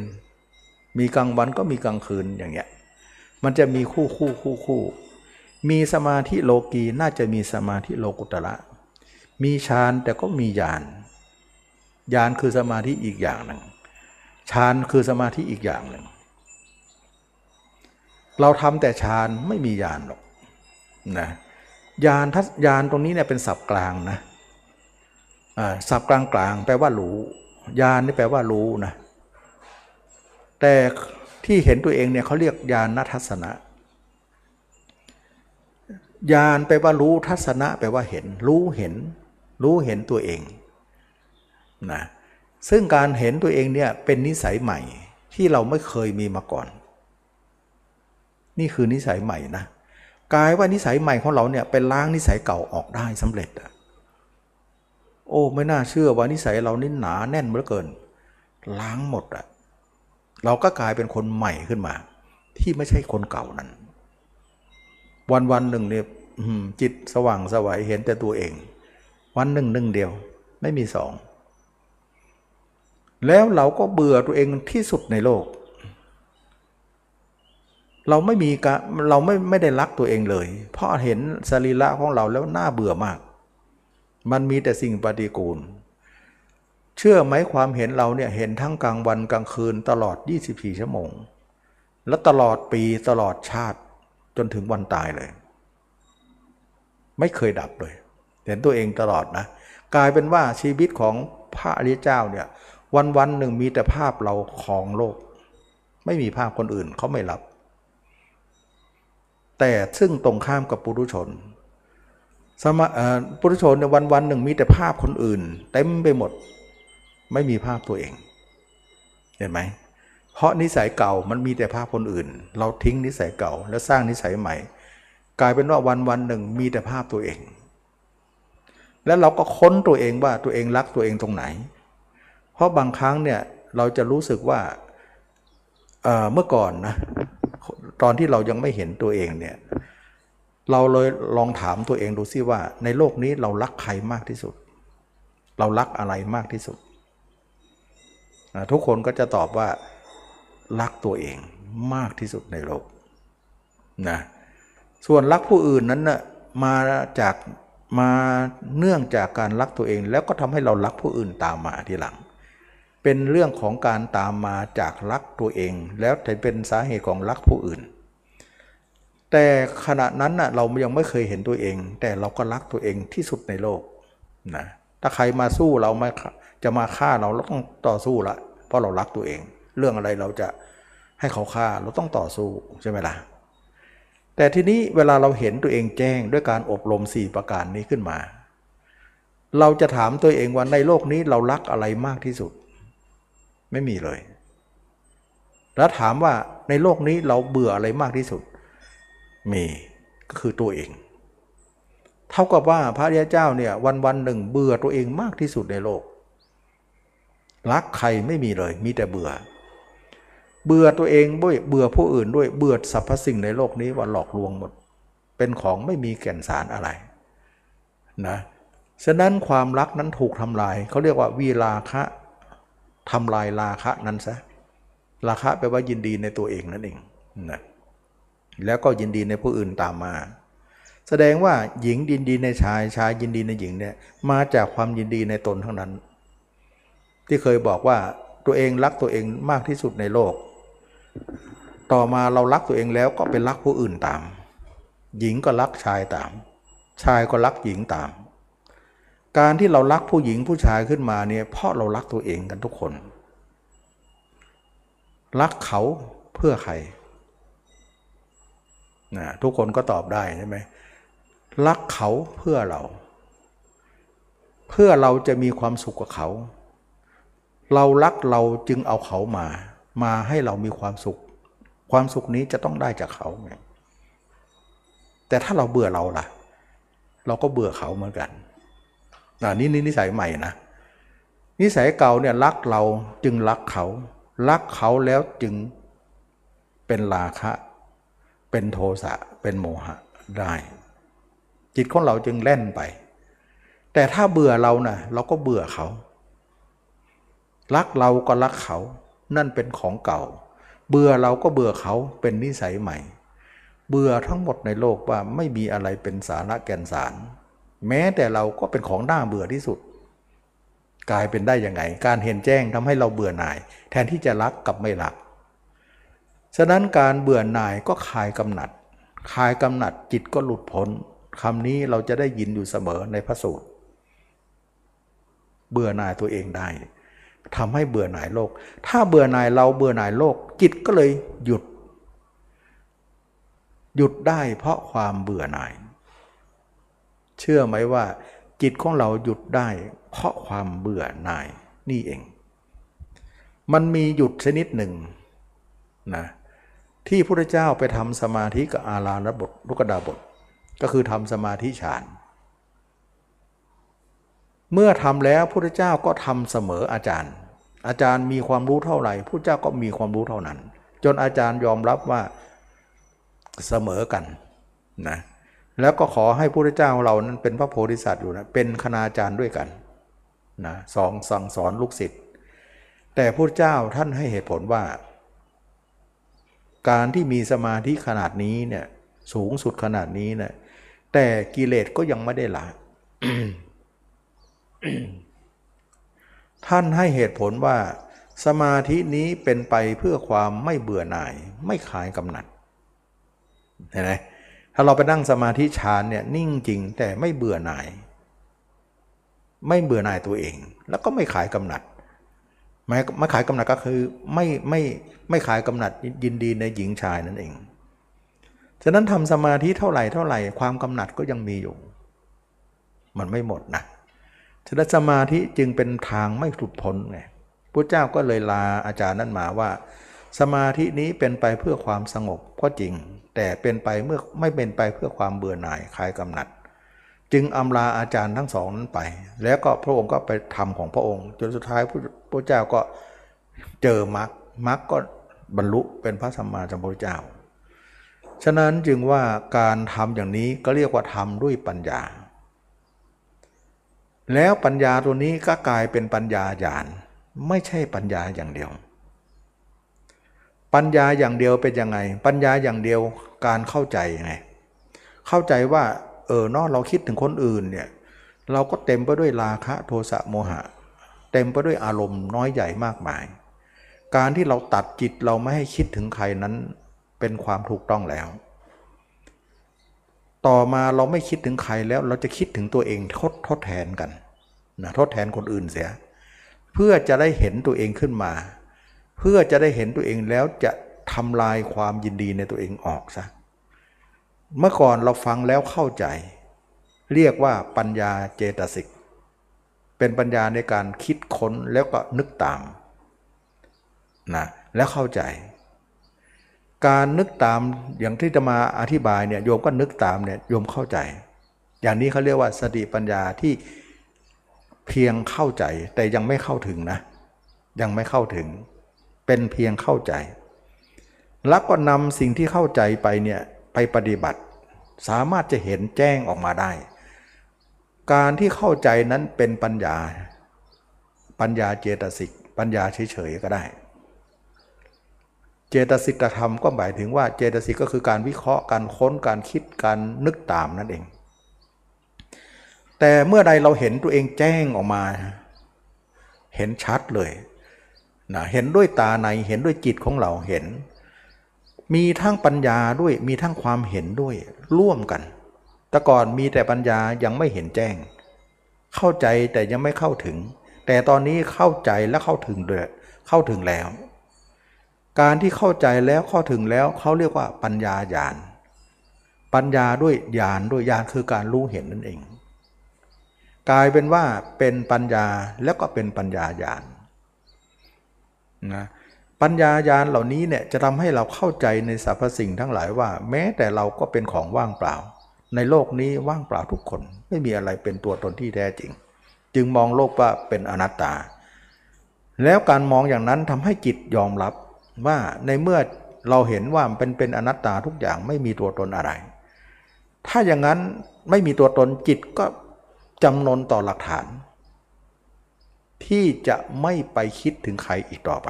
มีกลางวันก็มีกลางคืนอย่างเงี้ยมันจะมีคู่มีสมาธิโลกีน่าจะมีสมาธิโลกุตระมีฌานแต่ก็มีญาณคือสมาธิอีกอย่างหนึ่งฌานคือสมาธิอีกอย่างหนึ่งเราทำแต่ฌานไม่มีญาณหรอกนะญาณตรงนี้เนี่ยเป็นศัพท์กลางนะศัพท์กลางๆแปลว่ารู้ญาณนี่แปลว่ารู้นะแต่ที่เห็นตัวเองเนี่ยเขาเรียกญาณทัศนะญาณแปลว่ารู้ทัศนะแปลว่าเห็นรู้เห็นตัวเองนะซึ่งการเห็นตัวเองเนี่ยเป็นนิสัยใหม่ที่เราไม่เคยมีมาก่อนนี่คือนิสัยใหม่นะกลายว่านิสัยใหม่ของเราเนี่ยเป็นล้างนิสัยเก่าออกได้สำเร็จโอ้ไม่น่าเชื่อว่านิสัยเรานี่หนาแน่นเหลือเกินล้างหมดเราก็กลายเป็นคนใหม่ขึ้นมาที่ไม่ใช่คนเก่านั้นวันหนึ่งเนี่ยจิตสว่างสวัยเห็นแต่ตัวเองวันหนึ่งเดียวไม่มีสองแล้วเราก็เบื่อตัวเองที่สุดในโลกเราไม่มีเราไม่ได้รักตัวเองเลยเพราะเห็นสรีระของเราแล้วน่าเบื่อมากมันมีแต่สิ่งปฏิกูลเชื่อไหมความเห็นเราเนี่ยเห็นทั้งกลางวันกลางคืนตลอด24ชั่วโมงและตลอดปีตลอดชาติจนถึงวันตายเลยไม่เคยดับเลยเห็นตัวเองตลอดนะกลายเป็นว่าชีวิตของพระอริยเจ้าเนี่ยวันหนึ่งมีแต่ภาพเราของโลกไม่มีภาพคนอื่นเขาไม่รับแต่ซึ่งตรงข้ามกับปุถุชนปุถุชนในวันหนึ่งมีแต่ภาพคนอื่นเต็มไปหมดไม่มีภาพตัวเองเห็นไหมเพราะนิสัยเก่ามันมีแต่ภาพคนอื่นเราทิ้งนิสัยเก่าแล้วสร้างนิสัยใหม่กลายเป็นว่าวันหนึ่งมีแต่ภาพตัวเองแล้วเราก็ค้นตัวเองว่าตัวเองรักตัวเองตรงไหนเพราะบางครั้งเนี่ยเราจะรู้สึกว่าเมื่อก่อนนะตอนที่เรายังไม่เห็นตัวเองเนี่ยเราเลยลองถามตัวเองดูซิว่าในโลกนี้เรารักใครมากที่สุดเรารักอะไรมากที่สุดทุกคนก็จะตอบว่ารักตัวเองมากที่สุดในโลกนะส่วนรักผู้อื่นนั้นนะมาเนื่องจากการรักตัวเองแล้วก็ทำให้เรารักผู้อื่นตามมาทีหลังเป็นเรื่องของการตามมาจากรักตัวเองแล้วถึงเป็นสาเหตุของรักผู้อื่นแต่ขณะนั้นน่ะเรายังไม่เคยเห็นตัวเองแต่เราก็รักตัวเองที่สุดในโลกนะถ้าใครมาสู้เราจะมาฆ่าเราเราต้องต่อสู้ละเพราะเรารักตัวเองเรื่องอะไรเราจะให้เขาฆ่าเราต้องต่อสู้ใช่ไหมล่ะแต่ทีนี้เวลาเราเห็นตัวเองแจ้งด้วยการอบรม4ประการนี้ขึ้นมาเราจะถามตัวเองว่าในโลกนี้เรารักอะไรมากที่สุด ไม่มีเลยแล้วถามว่าในโลกนี้เราเบื่ออะไรมากที่สุดมีก็คือตัวเองเท่ากับว่าพระอริยเจ้าเนี่ยวันๆหนึ่งเบื่อตัวเองมากที่สุดในโลกรักใครไม่มีเลยมีแต่เบื่อเบื่อตัวเองด้วยเบื่อผู้อื่นด้วยเบื่อสรรพสิ่งในโลกนี้ว่าหลอกลวงหมดเป็นของไม่มีแก่นสารอะไรนะฉะนั้นความรักนั้นถูกทำลายเขาเรียกว่าวีราคะทำลายราคะนั้นซะราคะแปลว่ายินดีในตัวเองนั่นเองนะแล้วก็ยินดีในผู้อื่นตามมาแสดงว่าหญิงยินดีในชายชายยินดีในหญิงเนี่ยมาจากความยินดีในตนทั้งนั้นที่เคยบอกว่าตัวเองรักตัวเองมากที่สุดในโลกต่อมาเรารักตัวเองแล้วก็ไปรักผู้อื่นตามหญิงก็รักชายตามชายก็รักหญิงตามการที่เรารักผู้หญิงผู้ชายขึ้นมาเนี่ยเพราะเรารักตัวเองกันทุกคนรักเขาเพื่อใครนะทุกคนก็ตอบได้ใช่ไหมรักเขาเพื่อเราเพื่อเราจะมีความสุขกับเขาเรารักเราจึงเอาเขามาให้เรามีความสุขความสุขนี้จะต้องได้จากเขาแต่ถ้าเราเบื่อเราล่ะเราก็เบื่อเขาเหมือนกันนี่นิสัยใหม่นะนิสัยเก่าเนี่ยรักเราจึงรักเขารักเขาแล้วจึงเป็นราคะเป็นโทสะเป็นโมหะได้จิตของเราจึงแล่นไปแต่ถ้าเบื่อเรานะเราก็เบื่อเขารักเราก็รักเขานั่นเป็นของเก่าเบื่อเราก็เบื่อเขาเป็นนิสัยใหม่เบื่อทั้งหมดในโลกว่าไม่มีอะไรเป็นสาระแก่นสารแม้แต่เราก็เป็นของน่าเบื่อที่สุดกลายเป็นได้ยังไงการเห็นแจ้งทำให้เราเบื่อหน่ายแทนที่จะรักกับไม่รักฉะนั้นการเบื่อหน่ายก็คลายกำหนัดคลายกำหนัดจิตก็หลุดพ้นคำนี้เราจะได้ยินอยู่เสมอในพระสูตรเบื่อหน่ายตัวเองได้ทำให้เบื่อหน่ายโลกถ้าเบื่อหน่ายเราเบื่อหน่ายโลกจิตก็เลยหยุดได้เพราะความเบื่อหน่ายเชื่อไหมว่าจิตของเราหยุดได้เพราะความเบื่อหน่ายนี่เองมันมีหยุดชนิดหนึ่งนะที่พระพุทธเจ้าไปทำสมาธิกับอาราณบทลุกดาบทก็คือทำสมาธิฌานเมื่อทำแล้วพระพุทธเจ้าก็ทำเสมออาจารย์อาจารย์มีความรู้เท่าไหร่พระพุทธเจ้าก็มีความรู้เท่านั้นจนอาจารย์ยอมรับว่าเสมอกันนะแล้วก็ขอให้พระพุทธเจ้าเรานั้นเป็นพระโพธิสัตว์อยู่นะเป็นคณาจารย์ด้วยกันนะสั่งสอนลูกศิษย์แต่พระพุทธเจ้าท่านให้เหตุผลว่าการที่มีสมาธิขนาดนี้เนี่ยสูงสุดขนาดนี้นะแต่กิเลสก็ยังไม่ได้ละ ท่านให้เหตุผลว่าสมาธินี้เป็นไปเพื่อความไม่เบื่อหน่ายไม่คลายกำหนัดเห็นไหมถ้าเราไปนั่งสมาธิฌานเนี่ยนิ่งจริงแต่ไม่เบื่อหน่ายไม่เบื่อหน่ายตัวเองแล้วก็ไม่คลายกำหนัดไม่คลายกำหนัดก็คือไม่คลายกำหนัดยินดีในหญิงชายนั่นเองฉะนั้นทำสมาธิเท่าไหร่ความกำหนัดก็ยังมีอยู่มันไม่หมดนะฉะนั้นสมาธิจึงเป็นทางไม่หลุดพ้นไงพระเจ้าก็เลยลาอาจารย์นั้นมาว่าสมาธินี้เป็นไปเพื่อความสงบก็จริงแต่เป็นไปเมื่อไม่เป็นไปเพื่อความเบื่อหน่ายคลายกำหนัดจึงอำลาอาจารย์ทั้งสองนั้นไปแล้วก็พระองค์ก็ไปทำของพระองค์จนสุดท้ายพระเจ้าก็เจอมรรคก็บรรลุเป็นพระสัมมาสัมพุทธเจ้าฉะนั้นจึงว่าการทำอย่างนี้ก็เรียกว่าทำด้วยปัญญาแล้วปัญญาตัวนี้ก็กลายเป็นปัญญาญาณไม่ใช่ปัญญาอย่างเดียวปัญญาอย่างเดียวเป็นยังไงปัญญาอย่างเดียวการเข้าใจไงเข้าใจว่าเราคิดถึงคนอื่นเนี่ยเราก็เต็มไปด้วยราคะโทสะโมหะเต็มไปด้วยอารมณ์น้อยใหญ่มากมายการที่เราตัดจิตเราไม่ให้คิดถึงใครนั้นเป็นความถูกต้องแล้วต่อมาเราไม่คิดถึงใครแล้วเราจะคิดถึงตัวเองทดแทนกันนะทดแทนคนอื่นเสียเพื่อจะได้เห็นตัวเองขึ้นมาเพื่อจะได้เห็นตัวเองแล้วจะทำลายความยินดีในตัวเองออกซะเมื่อก่อนเราฟังแล้วเข้าใจเรียกว่าปัญญาเจตสิกเป็นปัญญาในการคิดค้นแล้วก็นึกตาม นะแล้วเข้าใจการนึกตามอย่างที่จะมาอธิบายเนี่ยโยมก็นึกตามเนี่ยโยมเข้าใจอย่างนี้เขาเรียกว่าสติปัญญาที่เพียงเข้าใจแต่ยังไม่เข้าถึงนะยังไม่เข้าถึงเป็นเพียงเข้าใจแล้วก็นำสิ่งที่เข้าใจไปเนี่ยไปปฏิบัติสามารถจะเห็นแจ้งออกมาได้การที่เข้าใจนั้นเป็นปัญญาเจตสิกปัญญาเฉยๆก็ได้เจตสิกธรรมก็หมายถึงว่าเจตสิกก็คือการวิเคราะห์การค้นการคิดการนึกตามนั่นเองแต่เมื่อใดเราเห็นตัวเองแจ้งออกมาเห็นชัดเลยนะเห็นด้วยตาในเห็นด้วยจิตของเราเห็นมีทั้งปัญญาด้วยมีทั้งความเห็นด้วยร่วมกันแต่ก่อนมีแต่ปัญญายังไม่เห็นแจ้งเข้าใจแต่ยังไม่เข้าถึงแต่ตอนนี้เข้าใจและเข้าถึงด้วยเข้าถึงแล้วการที่เข้าใจแล้วเข้าถึงแล้วเขาเรียกว่าปัญญาญาณปัญญาด้วยญาณด้วยญาณคือการรู้เห็นนั่นเองกลายเป็นว่าเป็นปัญญาแล้วก็เป็นปัญญาญาณนะปัญญาญาณเหล่านี้เนี่ยจะทำให้เราเข้าใจในสรรพสิ่งทั้งหลายว่าแม้แต่เราก็เป็นของว่างเปล่าในโลกนี้ว่างเปล่าทุกคนไม่มีอะไรเป็นตัวตนที่แท้จริงจึงมองโลกว่าเป็นอนัตตาแล้วการมองอย่างนั้นทำให้จิตยอมรับว่าในเมื่อเราเห็นว่าเป็นอนัตตาทุกอย่างไม่มีตัวตนอะไรถ้าอย่างนั้นไม่มีตัวตนจิตก็จำนนต่อหลักฐานที่จะไม่ไปคิดถึงใครอีกต่อไป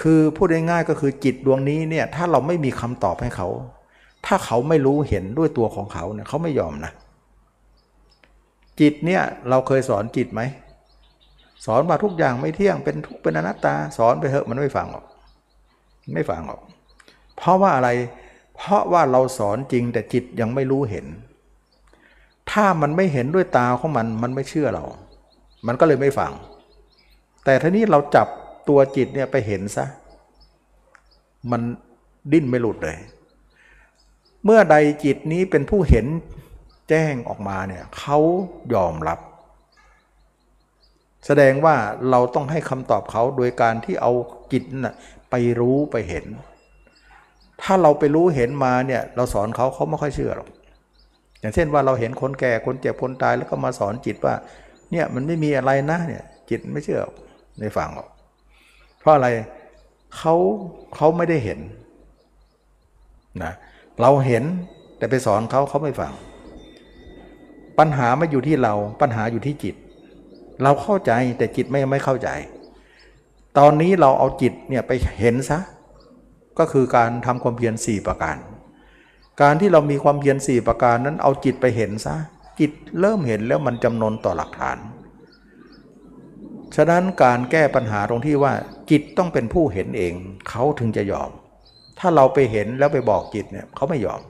คือพูดง่ายๆก็คือจิตดวงนี้เนี่ยถ้าเราไม่มีคำตอบให้เขาถ้าเขาไม่รู้เห็นด้วยตัวของเขาเนี่ยเขาไม่ยอมนะจิตเนี่ยเราเคยสอนจิตไหมสอนว่าทุกอย่างไม่เที่ยงเป็นทุกเป็นอนัตตาสอนไปเถอะมันไม่ฟังหรอกไม่ฟังหรอกเพราะว่าอะไรเพราะว่าเราสอนจริงแต่จิตยังไม่รู้เห็นถ้ามันไม่เห็นด้วยตาของมันไม่เชื่อเรามันก็เลยไม่ฟังแต่ทีนี้เราจับตัวจิตเนี่ยไปเห็นซะมันดิ้นไม่หลุดเลยเมื่อใดจิตนี้เป็นผู้เห็นแจ้งออกมาเนี่ยเขายอมรับแสดงว่าเราต้องให้คำตอบเขาโดยการที่เอาจิตน่ะไปรู้ไปเห็นถ้าเราไปรู้เห็นมาเนี่ยเราสอนเขาเขาไม่ค่อยเชื่อหรอกอย่างเช่นว่าเราเห็นคนแก่คนเจ็บคนตายแล้วก็มาสอนจิตว่าเนี่ยมันไม่มีอะไรนะเนี่ยจิตไม่เชื่อไม่ฟังหรอกเพราะอะไรเขาไม่ได้เห็นนะเราเห็นแต่ไปสอนเขาไม่ฟังปัญหาไม่อยู่ที่เราปัญหาอยู่ที่จิตเราเข้าใจแต่จิตไม่เข้าใจตอนนี้เราเอาจิตเนี่ยไปเห็นซะก็คือการทำความเพียร4ประการการที่เรามีความเพียร4ประการนั้นเอาจิตไปเห็นซะจิตเริ่มเห็นแล้วมันจำนนต่อหลักฐานฉะนั้นการแก้ปัญหาตรงที่ว่าจิตต้องเป็นผู้เห็นเองเขาถึงจะยอมถ้าเราไปเห็นแล้วไปบอกจิตเนี่ยเขาไม่ยอม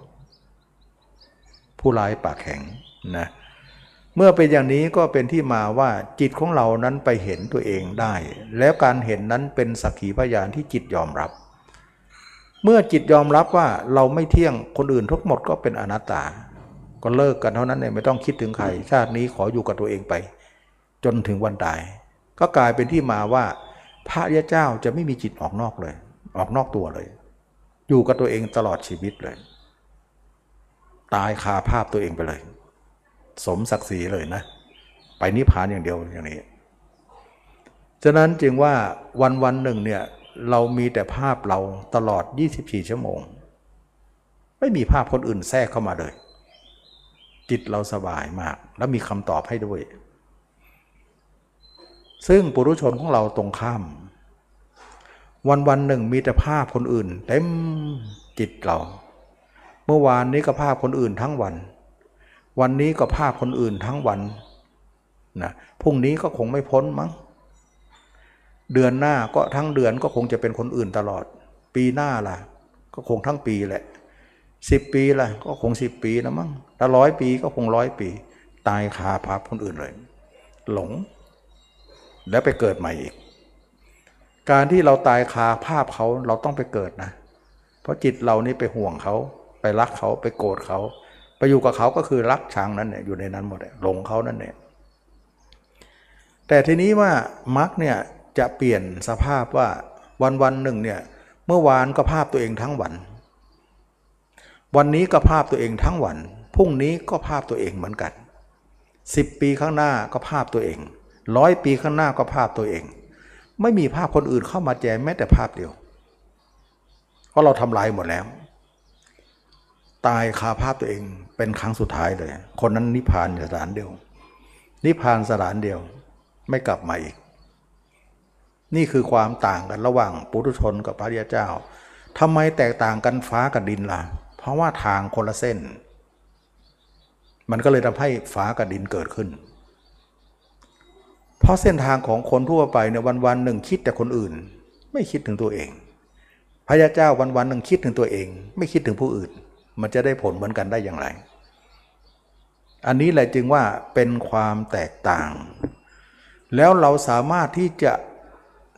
ผู้ร้ายปากแข็งนะเมื่อเป็นอย่างนี้ก็เป็นที่มาว่าจิตของเรานั้นไปเห็นตัวเองได้แล้วการเห็นนั้นเป็นสักขีพยานที่จิตยอมรับเมื่อจิตยอมรับว่าเราไม่เที่ยงคนอื่นทั้งหมดก็เป็นอนัตตาก็เลิกกันเท่านั้นเองไม่ต้องคิดถึงใครชาตินี้ขออยู่กับตัวเองไปจนถึงวันตายก็กลายเป็นที่มาว่าพระยะเจ้าจะไม่มีจิตออกนอกเลยออกนอกตัวเลยอยู่กับตัวเองตลอดชีวิตเลยตายคาภาพตัวเองไปเลยสมศักดิ์ศรีเลยนะไปนิพพานอย่างเดียวอย่างนี้ฉะนั้นจึงว่าวันหนึ่งเนี่ยเรามีแต่ภาพเราตลอด24ชั่วโมงไม่มีภาพคนอื่นแทรกเข้ามาเลยจิตเราสบายมากแล้วมีคำตอบให้ด้วยซึ่งปุถุชนของเราตรงข้ามวันหนึ่งมีแต่ภาพคนอื่นเต็มจิตเราเมื่อวานนี้ก็ภาพคนอื่นทั้งวันนี้ก็ภาพคนอื่นทั้งวันนะพรุ่งนี้ก็คงไม่พ้นมั้งเดือนหน้าก็ทั้งเดือนก็คงจะเป็นคนอื่นตลอดปีหน้าล่ะก็คงทั้งปีแหละ10ปีล่ะก็คง10ปีนะมั้งถ้า100ปีก็คง100ปีตายคาภาพคนอื่นเลยหลงแล้วไปเกิดใหม่อีกการที่เราตายคาภาพเขาเราต้องไปเกิดนะเพราะจิตเรานี่ไปห่วงเขาไปรักเขาไปโกรธเขาไปอยู่กับเขาก็คือรักชังนั้นเนี่ยอยู่ในนั้นหมดหลงเขานั่นเนี่ยแต่ทีนี้ว่ามรรคเนี่ยจะเปลี่ยนสภาพว่า วันหนึ่งเนี่ยเมื่อวานก็ภาพตัวเองทั้งวันวันนี้ก็ภาพตัวเองทั้งวันพรุ่งนี้ก็ภาพตัวเองเหมือนกัน10ปีข้างหน้าก็ภาพตัวเอง100ปีข้างหน้าก็ภาพตัวเองไม่มีภาพคนอื่นเข้ามาแจมแม้แต่ภาพเดียวเพราะเราทำลายหมดแล้วตายคาภาพตัวเองเป็นครั้งสุดท้ายเลยคนนั้นนิพพานสถานเดียวนิพพานสถานเดียวไม่กลับมาอีกนี่คือความต่างกันระหว่างปุถุชนกับพระอริยเจ้าทำไมแตกต่างกันฟ้ากับดินล่ะเพราะว่าทางคนละเส้นมันก็เลยทำให้ฟ้ากับดินเกิดขึ้นเพราะเส้นทางของคนทั่วไปเนี่ยวันๆหนึ่งคิดแต่คนอื่นไม่คิดถึงตัวเองพระอริยเจ้าวันๆหนึ่งคิดถึงตัวเองไม่คิดถึงผู้อื่นมันจะได้ผลเหมือนกันได้อย่างไรอันนี้แหละจึงว่าเป็นความแตกต่างแล้วเราสามารถที่จะ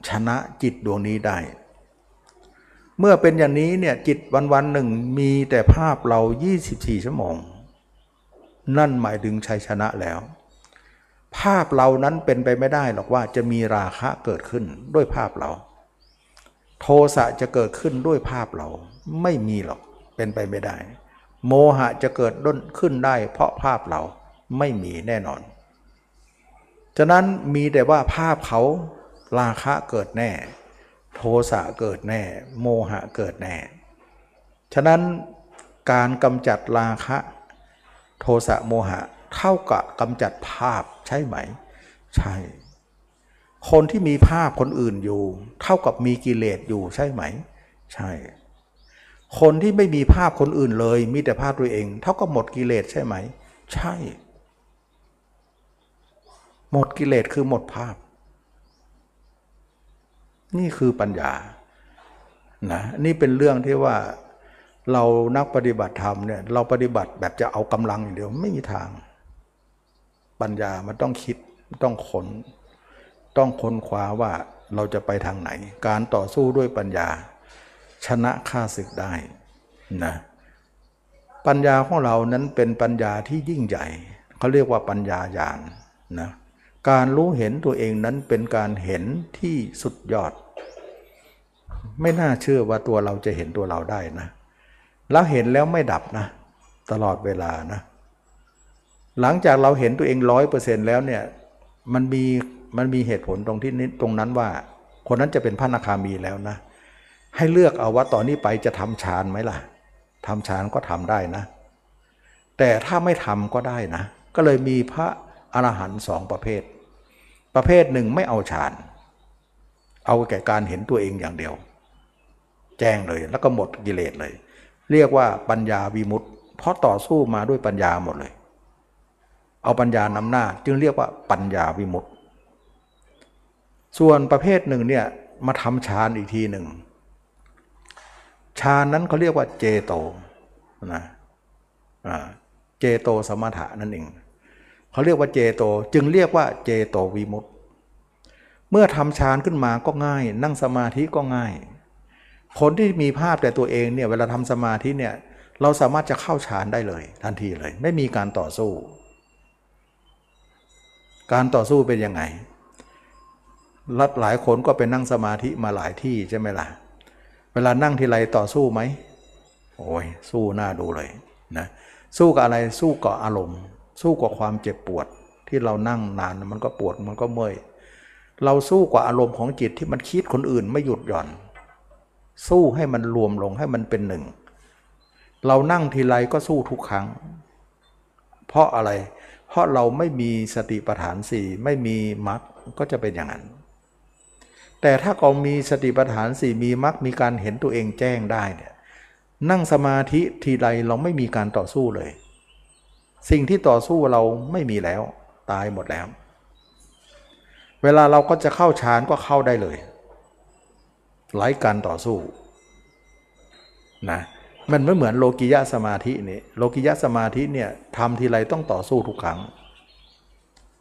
ชนะจิตดวงนี้ได้เมื่อเป็นอย่างนี้เนี่ยจิตวันๆหนึ่งมีแต่ภาพเรา24ชั่วโมงนั่นหมายถึงชัยชนะแล้วภาพเรานั้นเป็นไปไม่ได้หรอกว่าจะมีราคะเกิดขึ้นด้วยภาพเราโทสะจะเกิดขึ้นด้วยภาพเราไม่มีหรอกเป็นไปไม่ได้โมหะจะเกิดขึ้นได้เพราะภาพเราไม่มีแน่นอนฉะนั้นมีแต่ว่าภาพเขาราคะเกิดแน่โทสะเกิดแน่โมหะเกิดแน่ฉะนั้นการกำจัดราคะโทสะโมหะเท่ากับกำจัดภาพใช่ไหมใช่คนที่มีภาพคนอื่นอยู่เท่ากับมีกิเลสอยู่ใช่ไหมใช่คนที่ไม่มีภาพคนอื่นเลยมีแต่ภาพตัวเองเท่ากับหมดกิเลสใช่ไหมใช่หมดกิเลสคือหมดภาพนี่คือปัญญานะนี่เป็นเรื่องที่ว่าเรานักปฏิบัติธรรมเนี่ยเราปฏิบัติแบบจะเอากำลังอย่างเดียวไม่มีทางปัญญามันต้องคิดต้องค้นต้องค้นคว้าว่าเราจะไปทางไหนการต่อสู้ด้วยปัญญาชนะข้าศึกได้นะปัญญาของเรานั้นเป็นปัญญาที่ยิ่งใหญ่เขาเรียกว่าปัญญาญาณนะการรู้เห็นตัวเองนั้นเป็นการเห็นที่สุดยอดไม่น่าเชื่อว่าตัวเราจะเห็นตัวเราได้นะแล้วเห็นแล้วไม่ดับนะตลอดเวลานะหลังจากเราเห็นตัวเอง 100% แล้วเนี่ยมันมีเหตุผลตรงที่ตรงนั้นว่าคนนั้นจะเป็นพระอนาคามีแล้วนะให้เลือกเอาว่าตอนนี้ไปจะทำฌานไหมล่ะทำฌานก็ทำได้นะแต่ถ้าไม่ทำก็ได้นะก็เลยมีพระอรหันต์สองประเภทหนึ่งไม่เอาฌานเอาแก่การเห็นตัวเองอย่างเดียวแจ้งเลยแล้วก็หมดกิเลสเลยเรียกว่าปัญญาวิมุตติเพราะต่อสู้มาด้วยปัญญาหมดเลยเอาปัญญานำหน้าจึงเรียกว่าปัญญาวิมุตติส่วนประเภทหนึ่งเนี่ยมาทำฌานอีกทีหนึ่งฌานนั้นเขาเรียกว่าเจโตนะเจโตสมถะนั่นเองเขาเรียกว่าเจโตจึงเรียกว่าเจโตวิมุตติเมื่อทำฌานขึ้นมาก็ง่ายนั่งสมาธิก็ง่ายคนที่มีภาพแต่ตัวเองเนี่ยเวลาทำสมาธิเนี่ยเราสามารถจะเข้าฌานได้เลยทันทีเลยไม่มีการต่อสู้เป็นยังไงหลายคนก็ไปนั่งสมาธิมาหลายที่ใช่ไหมล่ะเวลานั่งทีไรต่อสู้ไหมโอ้ยสู้หน้าดูเลยนะสู้กับอะไรสู้กับอารมณ์สู้กับความเจ็บปวดที่เรานั่งนานมันก็ปวดมันก็เมื่อยเราสู้กับอารมณ์ของจิตที่มันคิดคนอื่นไม่หยุดหย่อนสู้ให้มันรวมลงให้มันเป็นหนึ่งเรานั่งทีไรก็สู้ทุกครั้งเพราะอะไรเพราะเราไม่มีสติปัฏฐานสี่ไม่มีมรรคก็จะเป็นอย่างนั้นแต่ถ้าเรามีสติปัฏฐานสี่มีมรรคมีการเห็นตัวเองแจ้งได้เนี่ยนั่งสมาธิทีไรเราไม่มีการต่อสู้เลยสิ่งที่ต่อสู้เราไม่มีแล้วตายหมดแล้วเวลาเราก็จะเข้าฌานก็เข้าได้เลยไร้การต่อสู้นะมันไม่เหมือนโลกิยะสมาธินี่โลกิยะสมาธิเนี่ยทำทีไรต้องต่อสู้ทุกครั้ง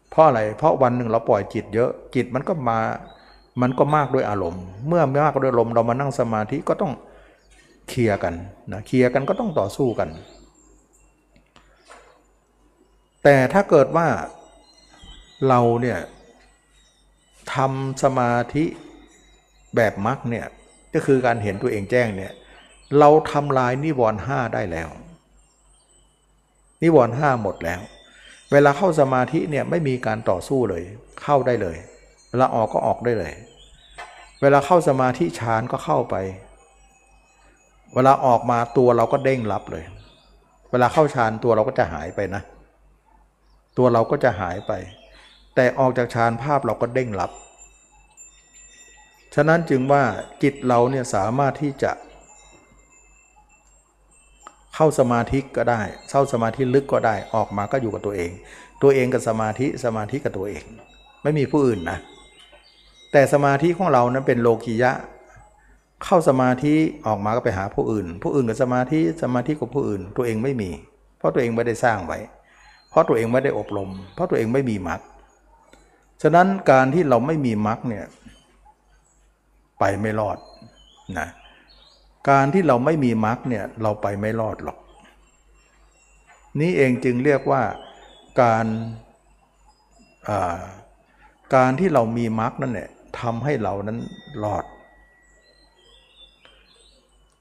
เพราะอะไรเพราะวันหนึ่งเราปล่อยจิตเยอะจิตมันก็มากด้วยอารมณ์เมื่อมากด้วยอารมณ์เรามานั่งสมาธิก็ต้องเคลียร์กันนะเคลียร์กันก็ต้องต่อสู้กันแต่ถ้าเกิดว่าเราเนี่ยทำสมาธิ แบบมรรคเนี่ยก็คือการเห็นตัวเองแจ้งเนี่ยเราทำลายนิวรณ์ห้าได้แล้วนิวรณ์ห้าหมดแล้วเวลาเข้าสมาธิเนี่ยไม่มีการต่อสู้เลยเข้าได้เลยเวลาออกก็ออกได้เลยเวลาเข้าสมาธิฌานก็เข้าไปเวลาออกมาตัวเราก็เด้งรับเลยเวลาเข้าฌานตัวเราก็จะหายไปนะตัวเราก็จะหายไปแต่ออกจากฌานภาพเราก็เด้งรับฉะนั้นจึงว่าจิตเราเนี่ยสามารถที่จะเข้าสมาธิก็ได้เข้าสมาธิลึกก็ได้ออกมาก็อยู่กับตัวเองตัวเองกับสมาธิสมาธิกับตัวเองไม่มีผู้อื่นนะแต่สมาธิของเรานั้นเป็นโลกิยะเข้าสมาธิออกมาก็ไปหาผู้อื่นผู้อื่นกับสมาธิสมาธิกับผู้อื่นตัวเองไม่มีเพราะตัวเองไม่ได้สร้างไว้เพราะตัวเองไม่ได้อบรมเพราะตัวเองไม่มีมรรคฉะนั้นการที่เราไม่มีมรรคเนี่ยไปไม่รอดนะการที่เราไม่มีมรรคเนี่ยเราไปไม่รอดหรอกนี่เองจึงเรียกว่าการที่เรามีมรรคนั่นเนี่ยทำให้เรานั้นรอด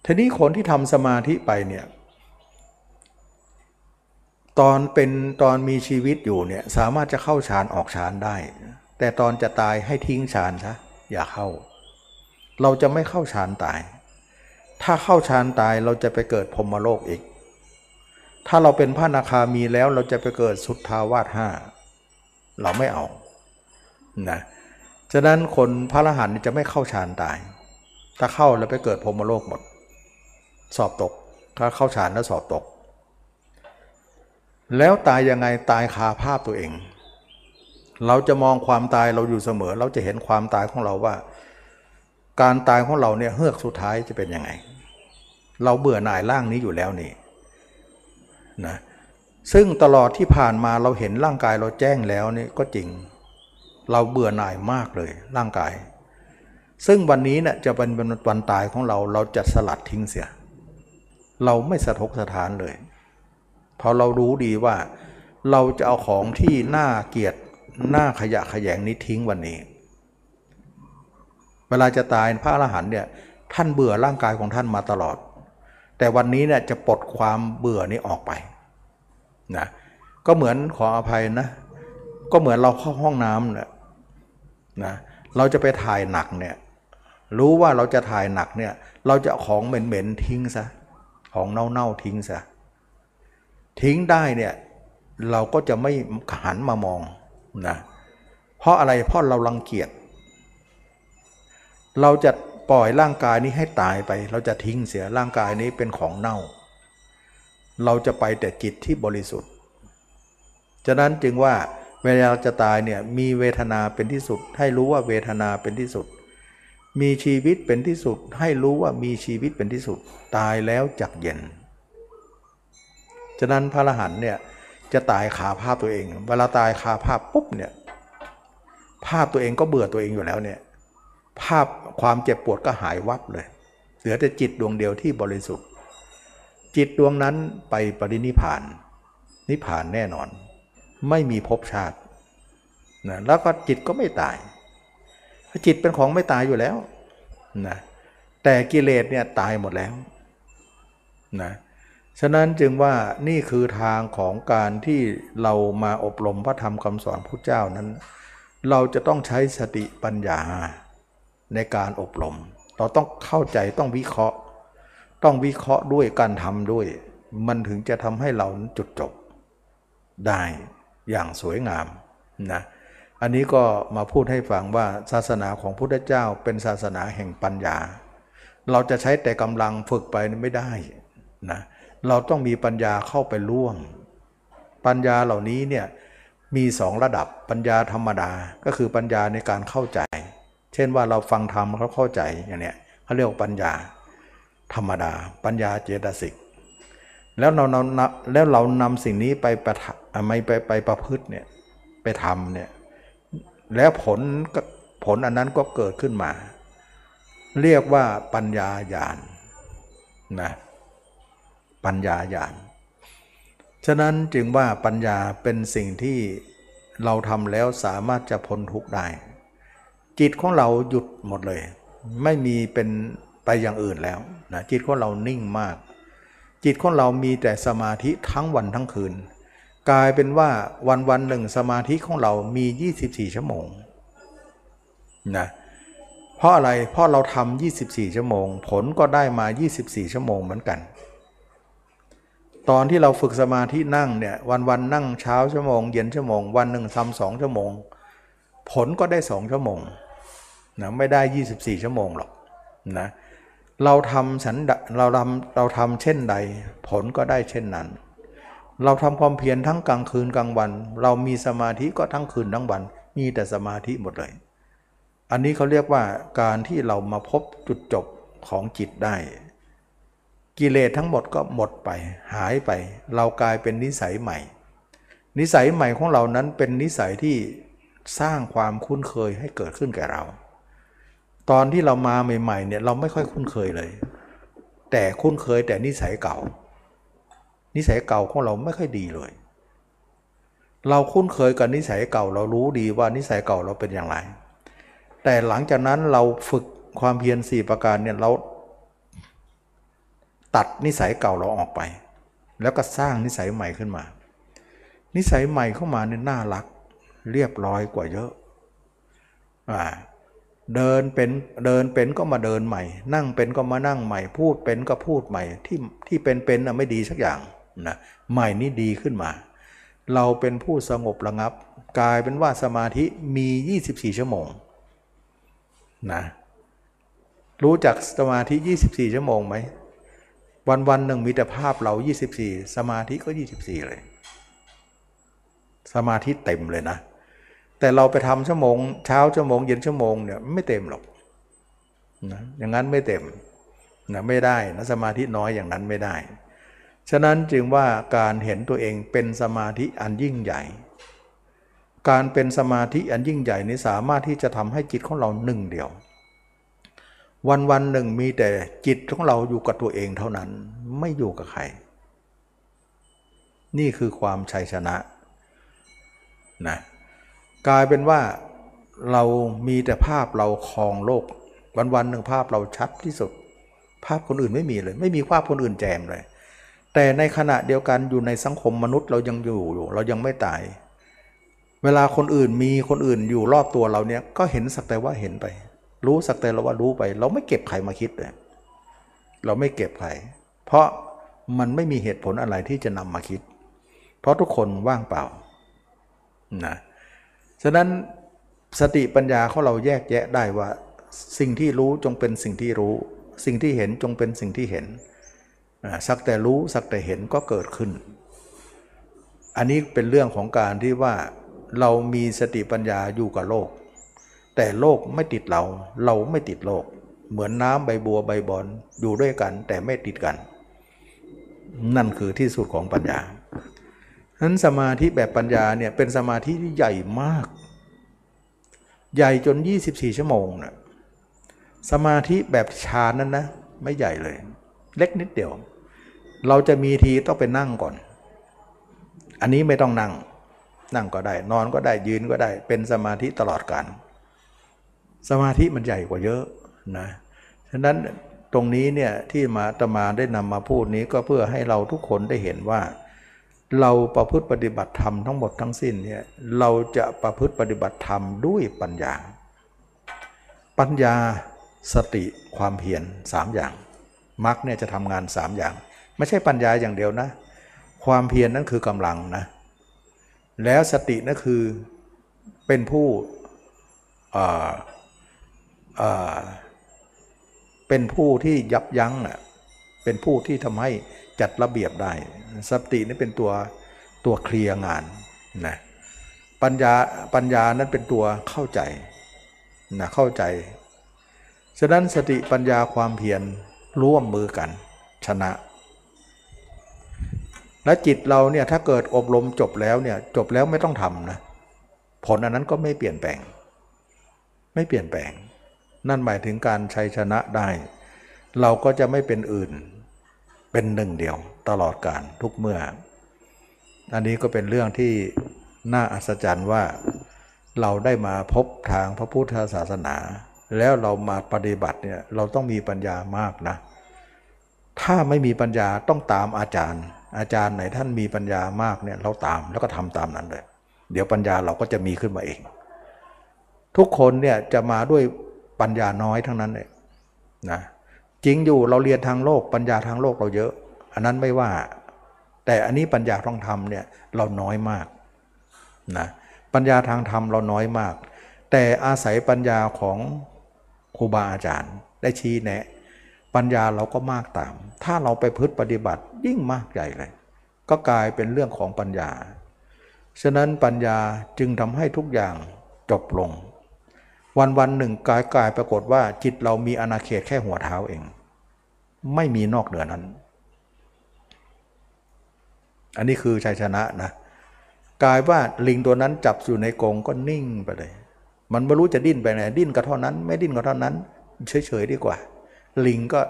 ทีนี้คนที่ทำสมาธิไปเนี่ยตอนมีชีวิตอยู่เนี่ยสามารถจะเข้าฌานออกฌานได้แต่ตอนจะตายให้ทิ้งฌานซะอย่าเข้าเราจะไม่เข้าฌานตายถ้าเข้าฌานตายเราจะไปเกิดพรหมโลกอีกถ้าเราเป็นพระอนาคามีแล้วเราจะไปเกิดสุทธาวาสห้าเราไม่เอานะฉะนั้นคนพระอรหันต์จะไม่เข้าฌานตายถ้าเข้าแล้วไปเกิดพรหมโลกหมดสอบตกถ้าเข้าฌานแล้วสอบตกแล้วตายยังไงตายคาภาพตัวเองเราจะมองความตายเราอยู่เสมอเราจะเห็นความตายของเราว่าการตายของเราเนี่ยเฮือกสุดท้ายจะเป็นยังไงเราเบื่อหน่ายร่างนี้อยู่แล้วนี่นะซึ่งตลอดที่ผ่านมาเราเห็นร่างกายเราแจ้งแล้วนี่ก็จริงเราเบื่อหน่ายมากเลยร่างกายซึ่งวันนี้เนี่ยจะเป็นวันตายของเราเราจะสลัดทิ้งเสียเราไม่สะทกสะท้านเลยเพราะเรารู้ดีว่าเราจะเอาของที่น่าเกลียดน่าขยะแขยงนี้ทิ้งวันนี้เวลาจะตายพระอรหันต์เนี่ยท่านเบื่อร่างกายของท่านมาตลอดแต่วันนี้เนี่ยจะปลดความเบื่อนี้ออกไปนะก็เหมือนขออภัยนะก็เหมือนเราเข้าห้องน้ำเนี่ยนะเราจะไปถ่ายหนักเนี่ยรู้ว่าเราจะถ่ายหนักเนี่ยเราจะของเหม็นๆทิ้งซะของเน่าๆทิ้งซะทิ้งได้เนี่ยเราก็จะไม่หันมามองนะเพราะอะไรเพราะเรารังเกียจเราจะปล่อยร่างกายนี้ให้ตายไปเราจะทิ้งเสียร่างกายนี้เป็นของเน่าเราจะไปแต่จิตที่บริสุทธิ์ฉะนั้นจึงว่าเวลาจะตายเนี่ยมีเวทนาเป็นที่สุดให้รู้ว่าเวทนาเป็นที่สุดมีชีวิตเป็นที่สุดให้รู้ว่ามีชีวิตเป็นที่สุดตายแล้วจักเย็นฉะนั้นพระอรหันต์เนี่ยจะตายคาภาพตัวเองเวลาตายคาภาพปุ๊บเนี่ยภาพตัวเองก็เบื่อตัวเองอยู่แล้วเนี่ยภาพความเจ็บปวดก็หายวับเลยเหลือแต่จิตดวงเดียวที่บริสุทธิ์จิตดวงนั้นไปปรินิพพานนิพพานแน่นอนไม่มีภพชาตินะแล้วก็จิตก็ไม่ตายจิตเป็นของไม่ตายอยู่แล้วนะแต่กิเลสเนี่ยตายหมดแล้วนะฉะนั้นจึงว่านี่คือทางของการที่เรามาอบรมพระธรรมคำสอนพุทธเจ้านั้นเราจะต้องใช้สติปัญญาในการอบรมเราต้องเข้าใจต้องวิเคราะห์ด้วยการทำด้วยมันถึงจะทำให้เราจุดจบได้อย่างสวยงามนะอันนี้ก็มาพูดให้ฟังว่าศาสนาของพุทธเจ้าเป็นศาสนาแห่งปัญญาเราจะใช้แต่กำลังฝึกไปไม่ได้นะเราต้องมีปัญญาเข้าไปร่วมปัญญาเหล่านี้เนี่ยมีสองระดับปัญญาธรรมดาก็คือปัญญาในการเข้าใจเช่นว่าเราฟังธรรมเขาเข้าใจอย่างเนี้ยเขาเรียกปัญญาธรรมดาปัญญาเจตสิกแล้วเรานำสิ่งนี้ไปประพฤติเนี่ยไปทำเนี่ยแล้วผลอันนั้นก็เกิดขึ้นมาเรียกว่าปัญญาญาณนะปัญญาญาณฉะนั้นจึงว่าปัญญาเป็นสิ่งที่เราทำแล้วสามารถจะพ้นทุกข์ได้จิตของเราหยุดหมดเลย ไม่มีเป็นไปอย่างอื่นแล้วนะจิตของเรานิ่งมากจิตของเรามีแต่สมาธิทั้งวันทั้งคืนกลายเป็นว่าวันๆหนึ่งสมาธิของเรามี24ชั่วโมงนะเพราะอะไรเพราะเราทำ24ชั่วโมงผลก็ได้มา24ชั่วโมงเหมือนกันตอนที่เราฝึกสมาธินั่งเนี่ยวันๆนั่งเช้าชั่วโมงเย็นชั่วโมงวันหนึ่งทำ2ชั่วโมงผลก็ได้2ชั่วโมงนะไม่ได้24ชั่วโมงหรอกนะเราทำเช่นใดผลก็ได้เช่นนั้นเราทำความเพียรทั้งกลางคืนกลางวันเรามีสมาธิก็ทั้งคืนทั้งวันมีแต่สมาธิหมดเลยอันนี้เขาเรียกว่าการที่เรามาพบจุดจบของจิตได้กิเลสทั้งหมดก็หมดไปหายไปเรากลายเป็นนิสัยใหม่นิสัยใหม่ของเรานั้นเป็นนิสัยที่สร้างความคุ้นเคยให้เกิดขึ้นแก่เราตอนที่เรามาใหม่ๆเนี่ยเราไม่ค่อยคุ้นเคยเลยแต่คุ้นเคยแต่นิสัยเก่านิสัยเก่าของเราไม่ค่อยดีเลยเราคุ้นเคยกับนิสัยเก่าเรารู้ดีว่านิสัยเก่าเราเป็นอย่างไรแต่หลังจากนั้นเราฝึกความเพียร4ประการเนี่ยเราตัดนิสัยเก่าเราออกไปแล้วก็สร้างนิสัยใหม่ขึ้นมานิสัยใหม่เข้ามาเนี่ยน่ารักเรียบร้อยกว่าเยอะเดินเป็นก็มาเดินใหม่นั่งเป็นก็มานั่งใหม่พูดเป็นก็พูดใหม่ที่เป็นน่ะไม่ดีสักอย่างนะใหม่นี่ดีขึ้นมาเราเป็นผู้สงบระงับกลายเป็นว่าสมาธิมี24ชั่วโมงนะรู้จักสมาธิ24ชั่วโมงไหมวันๆหนึ่งมีแต่ภาพเรา24สมาธิก็24เลยสมาธิเต็มเลยนะแต่เราไปทำชั่วโมงเช้าชั่วโมงเย็นชั่วโมงเนี่ยไม่เต็มหรอกนะอย่างนั้นไม่เต็มนะไม่ได้นะสมาธิน้อยอย่างนั้นไม่ได้ฉะนั้นจึงว่าการเห็นตัวเองเป็นสมาธิอันยิ่งใหญ่การเป็นสมาธิอันยิ่งใหญ่นี้สามารถที่จะทำให้จิตของเราหนึ่งเดียววันๆหนึ่งมีแต่จิตของเราอยู่กับตัวเองเท่านั้นไม่อยู่กับใครนี่คือความชัยชนะนะกลายเป็นว่าเรามีแต่ภาพเราครองโลกวันๆหนึ่งภาพเราชัดที่สุดภาพคนอื่นไม่มีเลยไม่มีภาพคนอื่นแจมเลยแต่ในขณะเดียวกันอยู่ในสังคมมนุษย์เรายังอยู่เรายังไม่ตายเวลาคนอื่นมีคนอื่นอยู่รอบตัวเราเนี่ยก็เห็นสักแต่ว่าเห็นไปรู้สักแต่เราว่ารู้ไปเราไม่เก็บใครมาคิดเลยเราไม่เก็บใครเพราะมันไม่มีเหตุผลอะไรที่จะนำมาคิดเพราะทุกคนว่างเปล่านะฉะนั้นสติปัญญาของเราแยกแยะได้ว่าสิ่งที่รู้จงเป็นสิ่งที่รู้สิ่งที่เห็นจงเป็นสิ่งที่เห็นสักแต่รู้สักแต่เห็นก็เกิดขึ้นอันนี้เป็นเรื่องของการที่ว่าเรามีสติปัญญาอยู่กับโลกแต่โลกไม่ติดเราเราไม่ติดโลกเหมือนน้ำใบบัวใบบอนอยู่ด้วยกันแต่ไม่ติดกันนั่นคือที่สุดของปัญญาฉะนั้นสมาธิแบบปัญญาเนี่ยเป็นสมาธิที่ใหญ่มากใหญ่จน24ชั่วโมงนะสมาธิแบบฌานนั้นนะไม่ใหญ่เลยเล็กนิดเดียวเราจะมีทีต้องไปนั่งก่อนอันนี้ไม่ต้องนั่งนั่งก็ได้นอนก็ได้ยืนก็ได้เป็นสมาธิตลอดกาลสมาธิมันใหญ่กว่าเยอะนะฉะนั้นตรงนี้เนี่ยที่มาอาตมาได้นำมาพูดนี้ก็เพื่อให้เราทุกคนได้เห็นว่าเราประพฤติปฏิบัติธรรมทั้งหมดทั้งสิ้นเนี่ยเราจะประพฤติปฏิบัติธรรมด้วยปัญญาสติความเพียร3อย่างมรรคเนี่ยจะทำงาน3อย่างไม่ใช่ปัญญาอย่างเดียวนะความเพียรนั่นคือกำลังนะแล้วสตินั่นคือเป็นผู้ที่ยับยั้งนะเป็นผู้ที่ทำให้จัดระเบียบได้สตินี่เป็นตัวเคลียร์งานนะปัญญานั้นเป็นตัวเข้าใจนะเข้าใจฉะนั้นสติปัญญาความเพียรร่วมมือกันชนะและจิตเราเนี่ยถ้าเกิดอบรมจบแล้วเนี่ยจบแล้วไม่ต้องทำนะผลอันนั้นก็ไม่เปลี่ยนแปลงนั่นหมายถึงการชัยชนะได้เราก็จะไม่เป็นอื่นเป็นหนึ่งเดียวตลอดกาลทุกเมื่ออันนี้ก็เป็นเรื่องที่น่าอัศจรรย์ว่าเราได้มาพบทางพระพุทธศาสนา แล้วเรามาปฏิบัติเนี่ยเราต้องมีปัญญามากนะถ้าไม่มีปัญญาต้องตามอาจารย์ไหนท่านมีปัญญามากเนี่ยเราตามแล้วก็ทำตามนั้นเลยเดี๋ยวปัญญาเราก็จะมีขึ้นมาเองทุกคนเนี่ยจะมาด้วยปัญญาน้อยทั้งนั้นเลยนะจริงอยู่เราเรียนทางโลกปัญญาทางโลกเราเยอะอันนั้นไม่ว่าแต่อันนี้ปัญญาทางธรรมเนี่ยเราน้อยมากนะปัญญาทางธรรมเราน้อยมากแต่อาศัยปัญญาของครูบาอาจารย์ได้ชี้แนะปัญญาเราก็มากตามถ้าเราไปพึ่งปฏิบัติยิ่งมากใหญ่เลยก็กลายเป็นเรื่องของปัญญาฉะนั้นปัญญาจึงทำให้ทุกอย่างจบลงวันๆหนึ่งกายปรากฏว่าจิตเรามีอาณาเขตแค่หัวเท้าเองไม่มีนอกเหนือนั้นอันนี้คือชัยชนะนะกลายว่าลิงตัวนั้นจับอยู่ในกรงก็นิ่งไปเลยมันไม่รู้จะดิ้นไปไหนดิ้นก็เท่านั้นไม่ดิ้นก็เท่านั้นเฉยๆดีกว่าลิงก็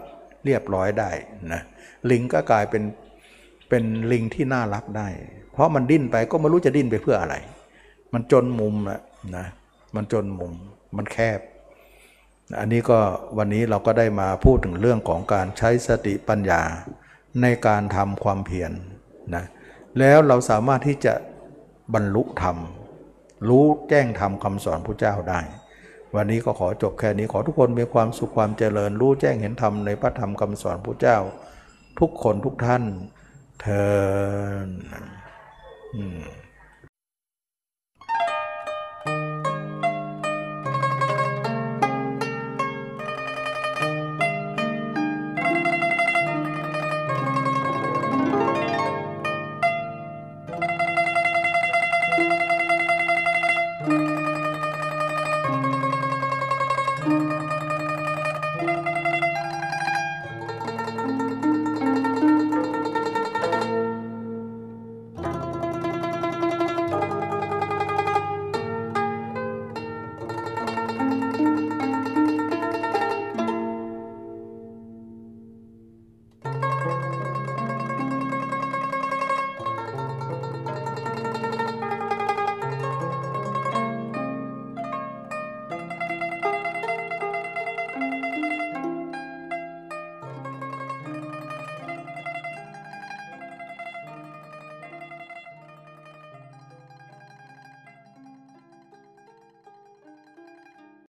เรียบร้อยได้นะลิงก็กลายเป็นลิงที่น่ารักได้เพราะมันดิ้นไปก็ไม่รู้จะดิ้นไปเพื่ออะไรมันจนมุมนะมันจนมุมมันแคบอันนี้ก็วันนี้เราก็ได้มาพูดถึงเรื่องของการใช้สติปัญญาในการทำความเพียรนะแล้วเราสามารถที่จะบรรลุธรรมรู้แจ้งธรรมคำสอนพระเจ้าได้วันนี้ก็ขอจบแค่นี้ขอทุกคนมีความสุขความเจริญรู้แจ้งเห็นธรรมในพระธรรมคำสอนพระเจ้าทุกคนทุกท่านเทอญ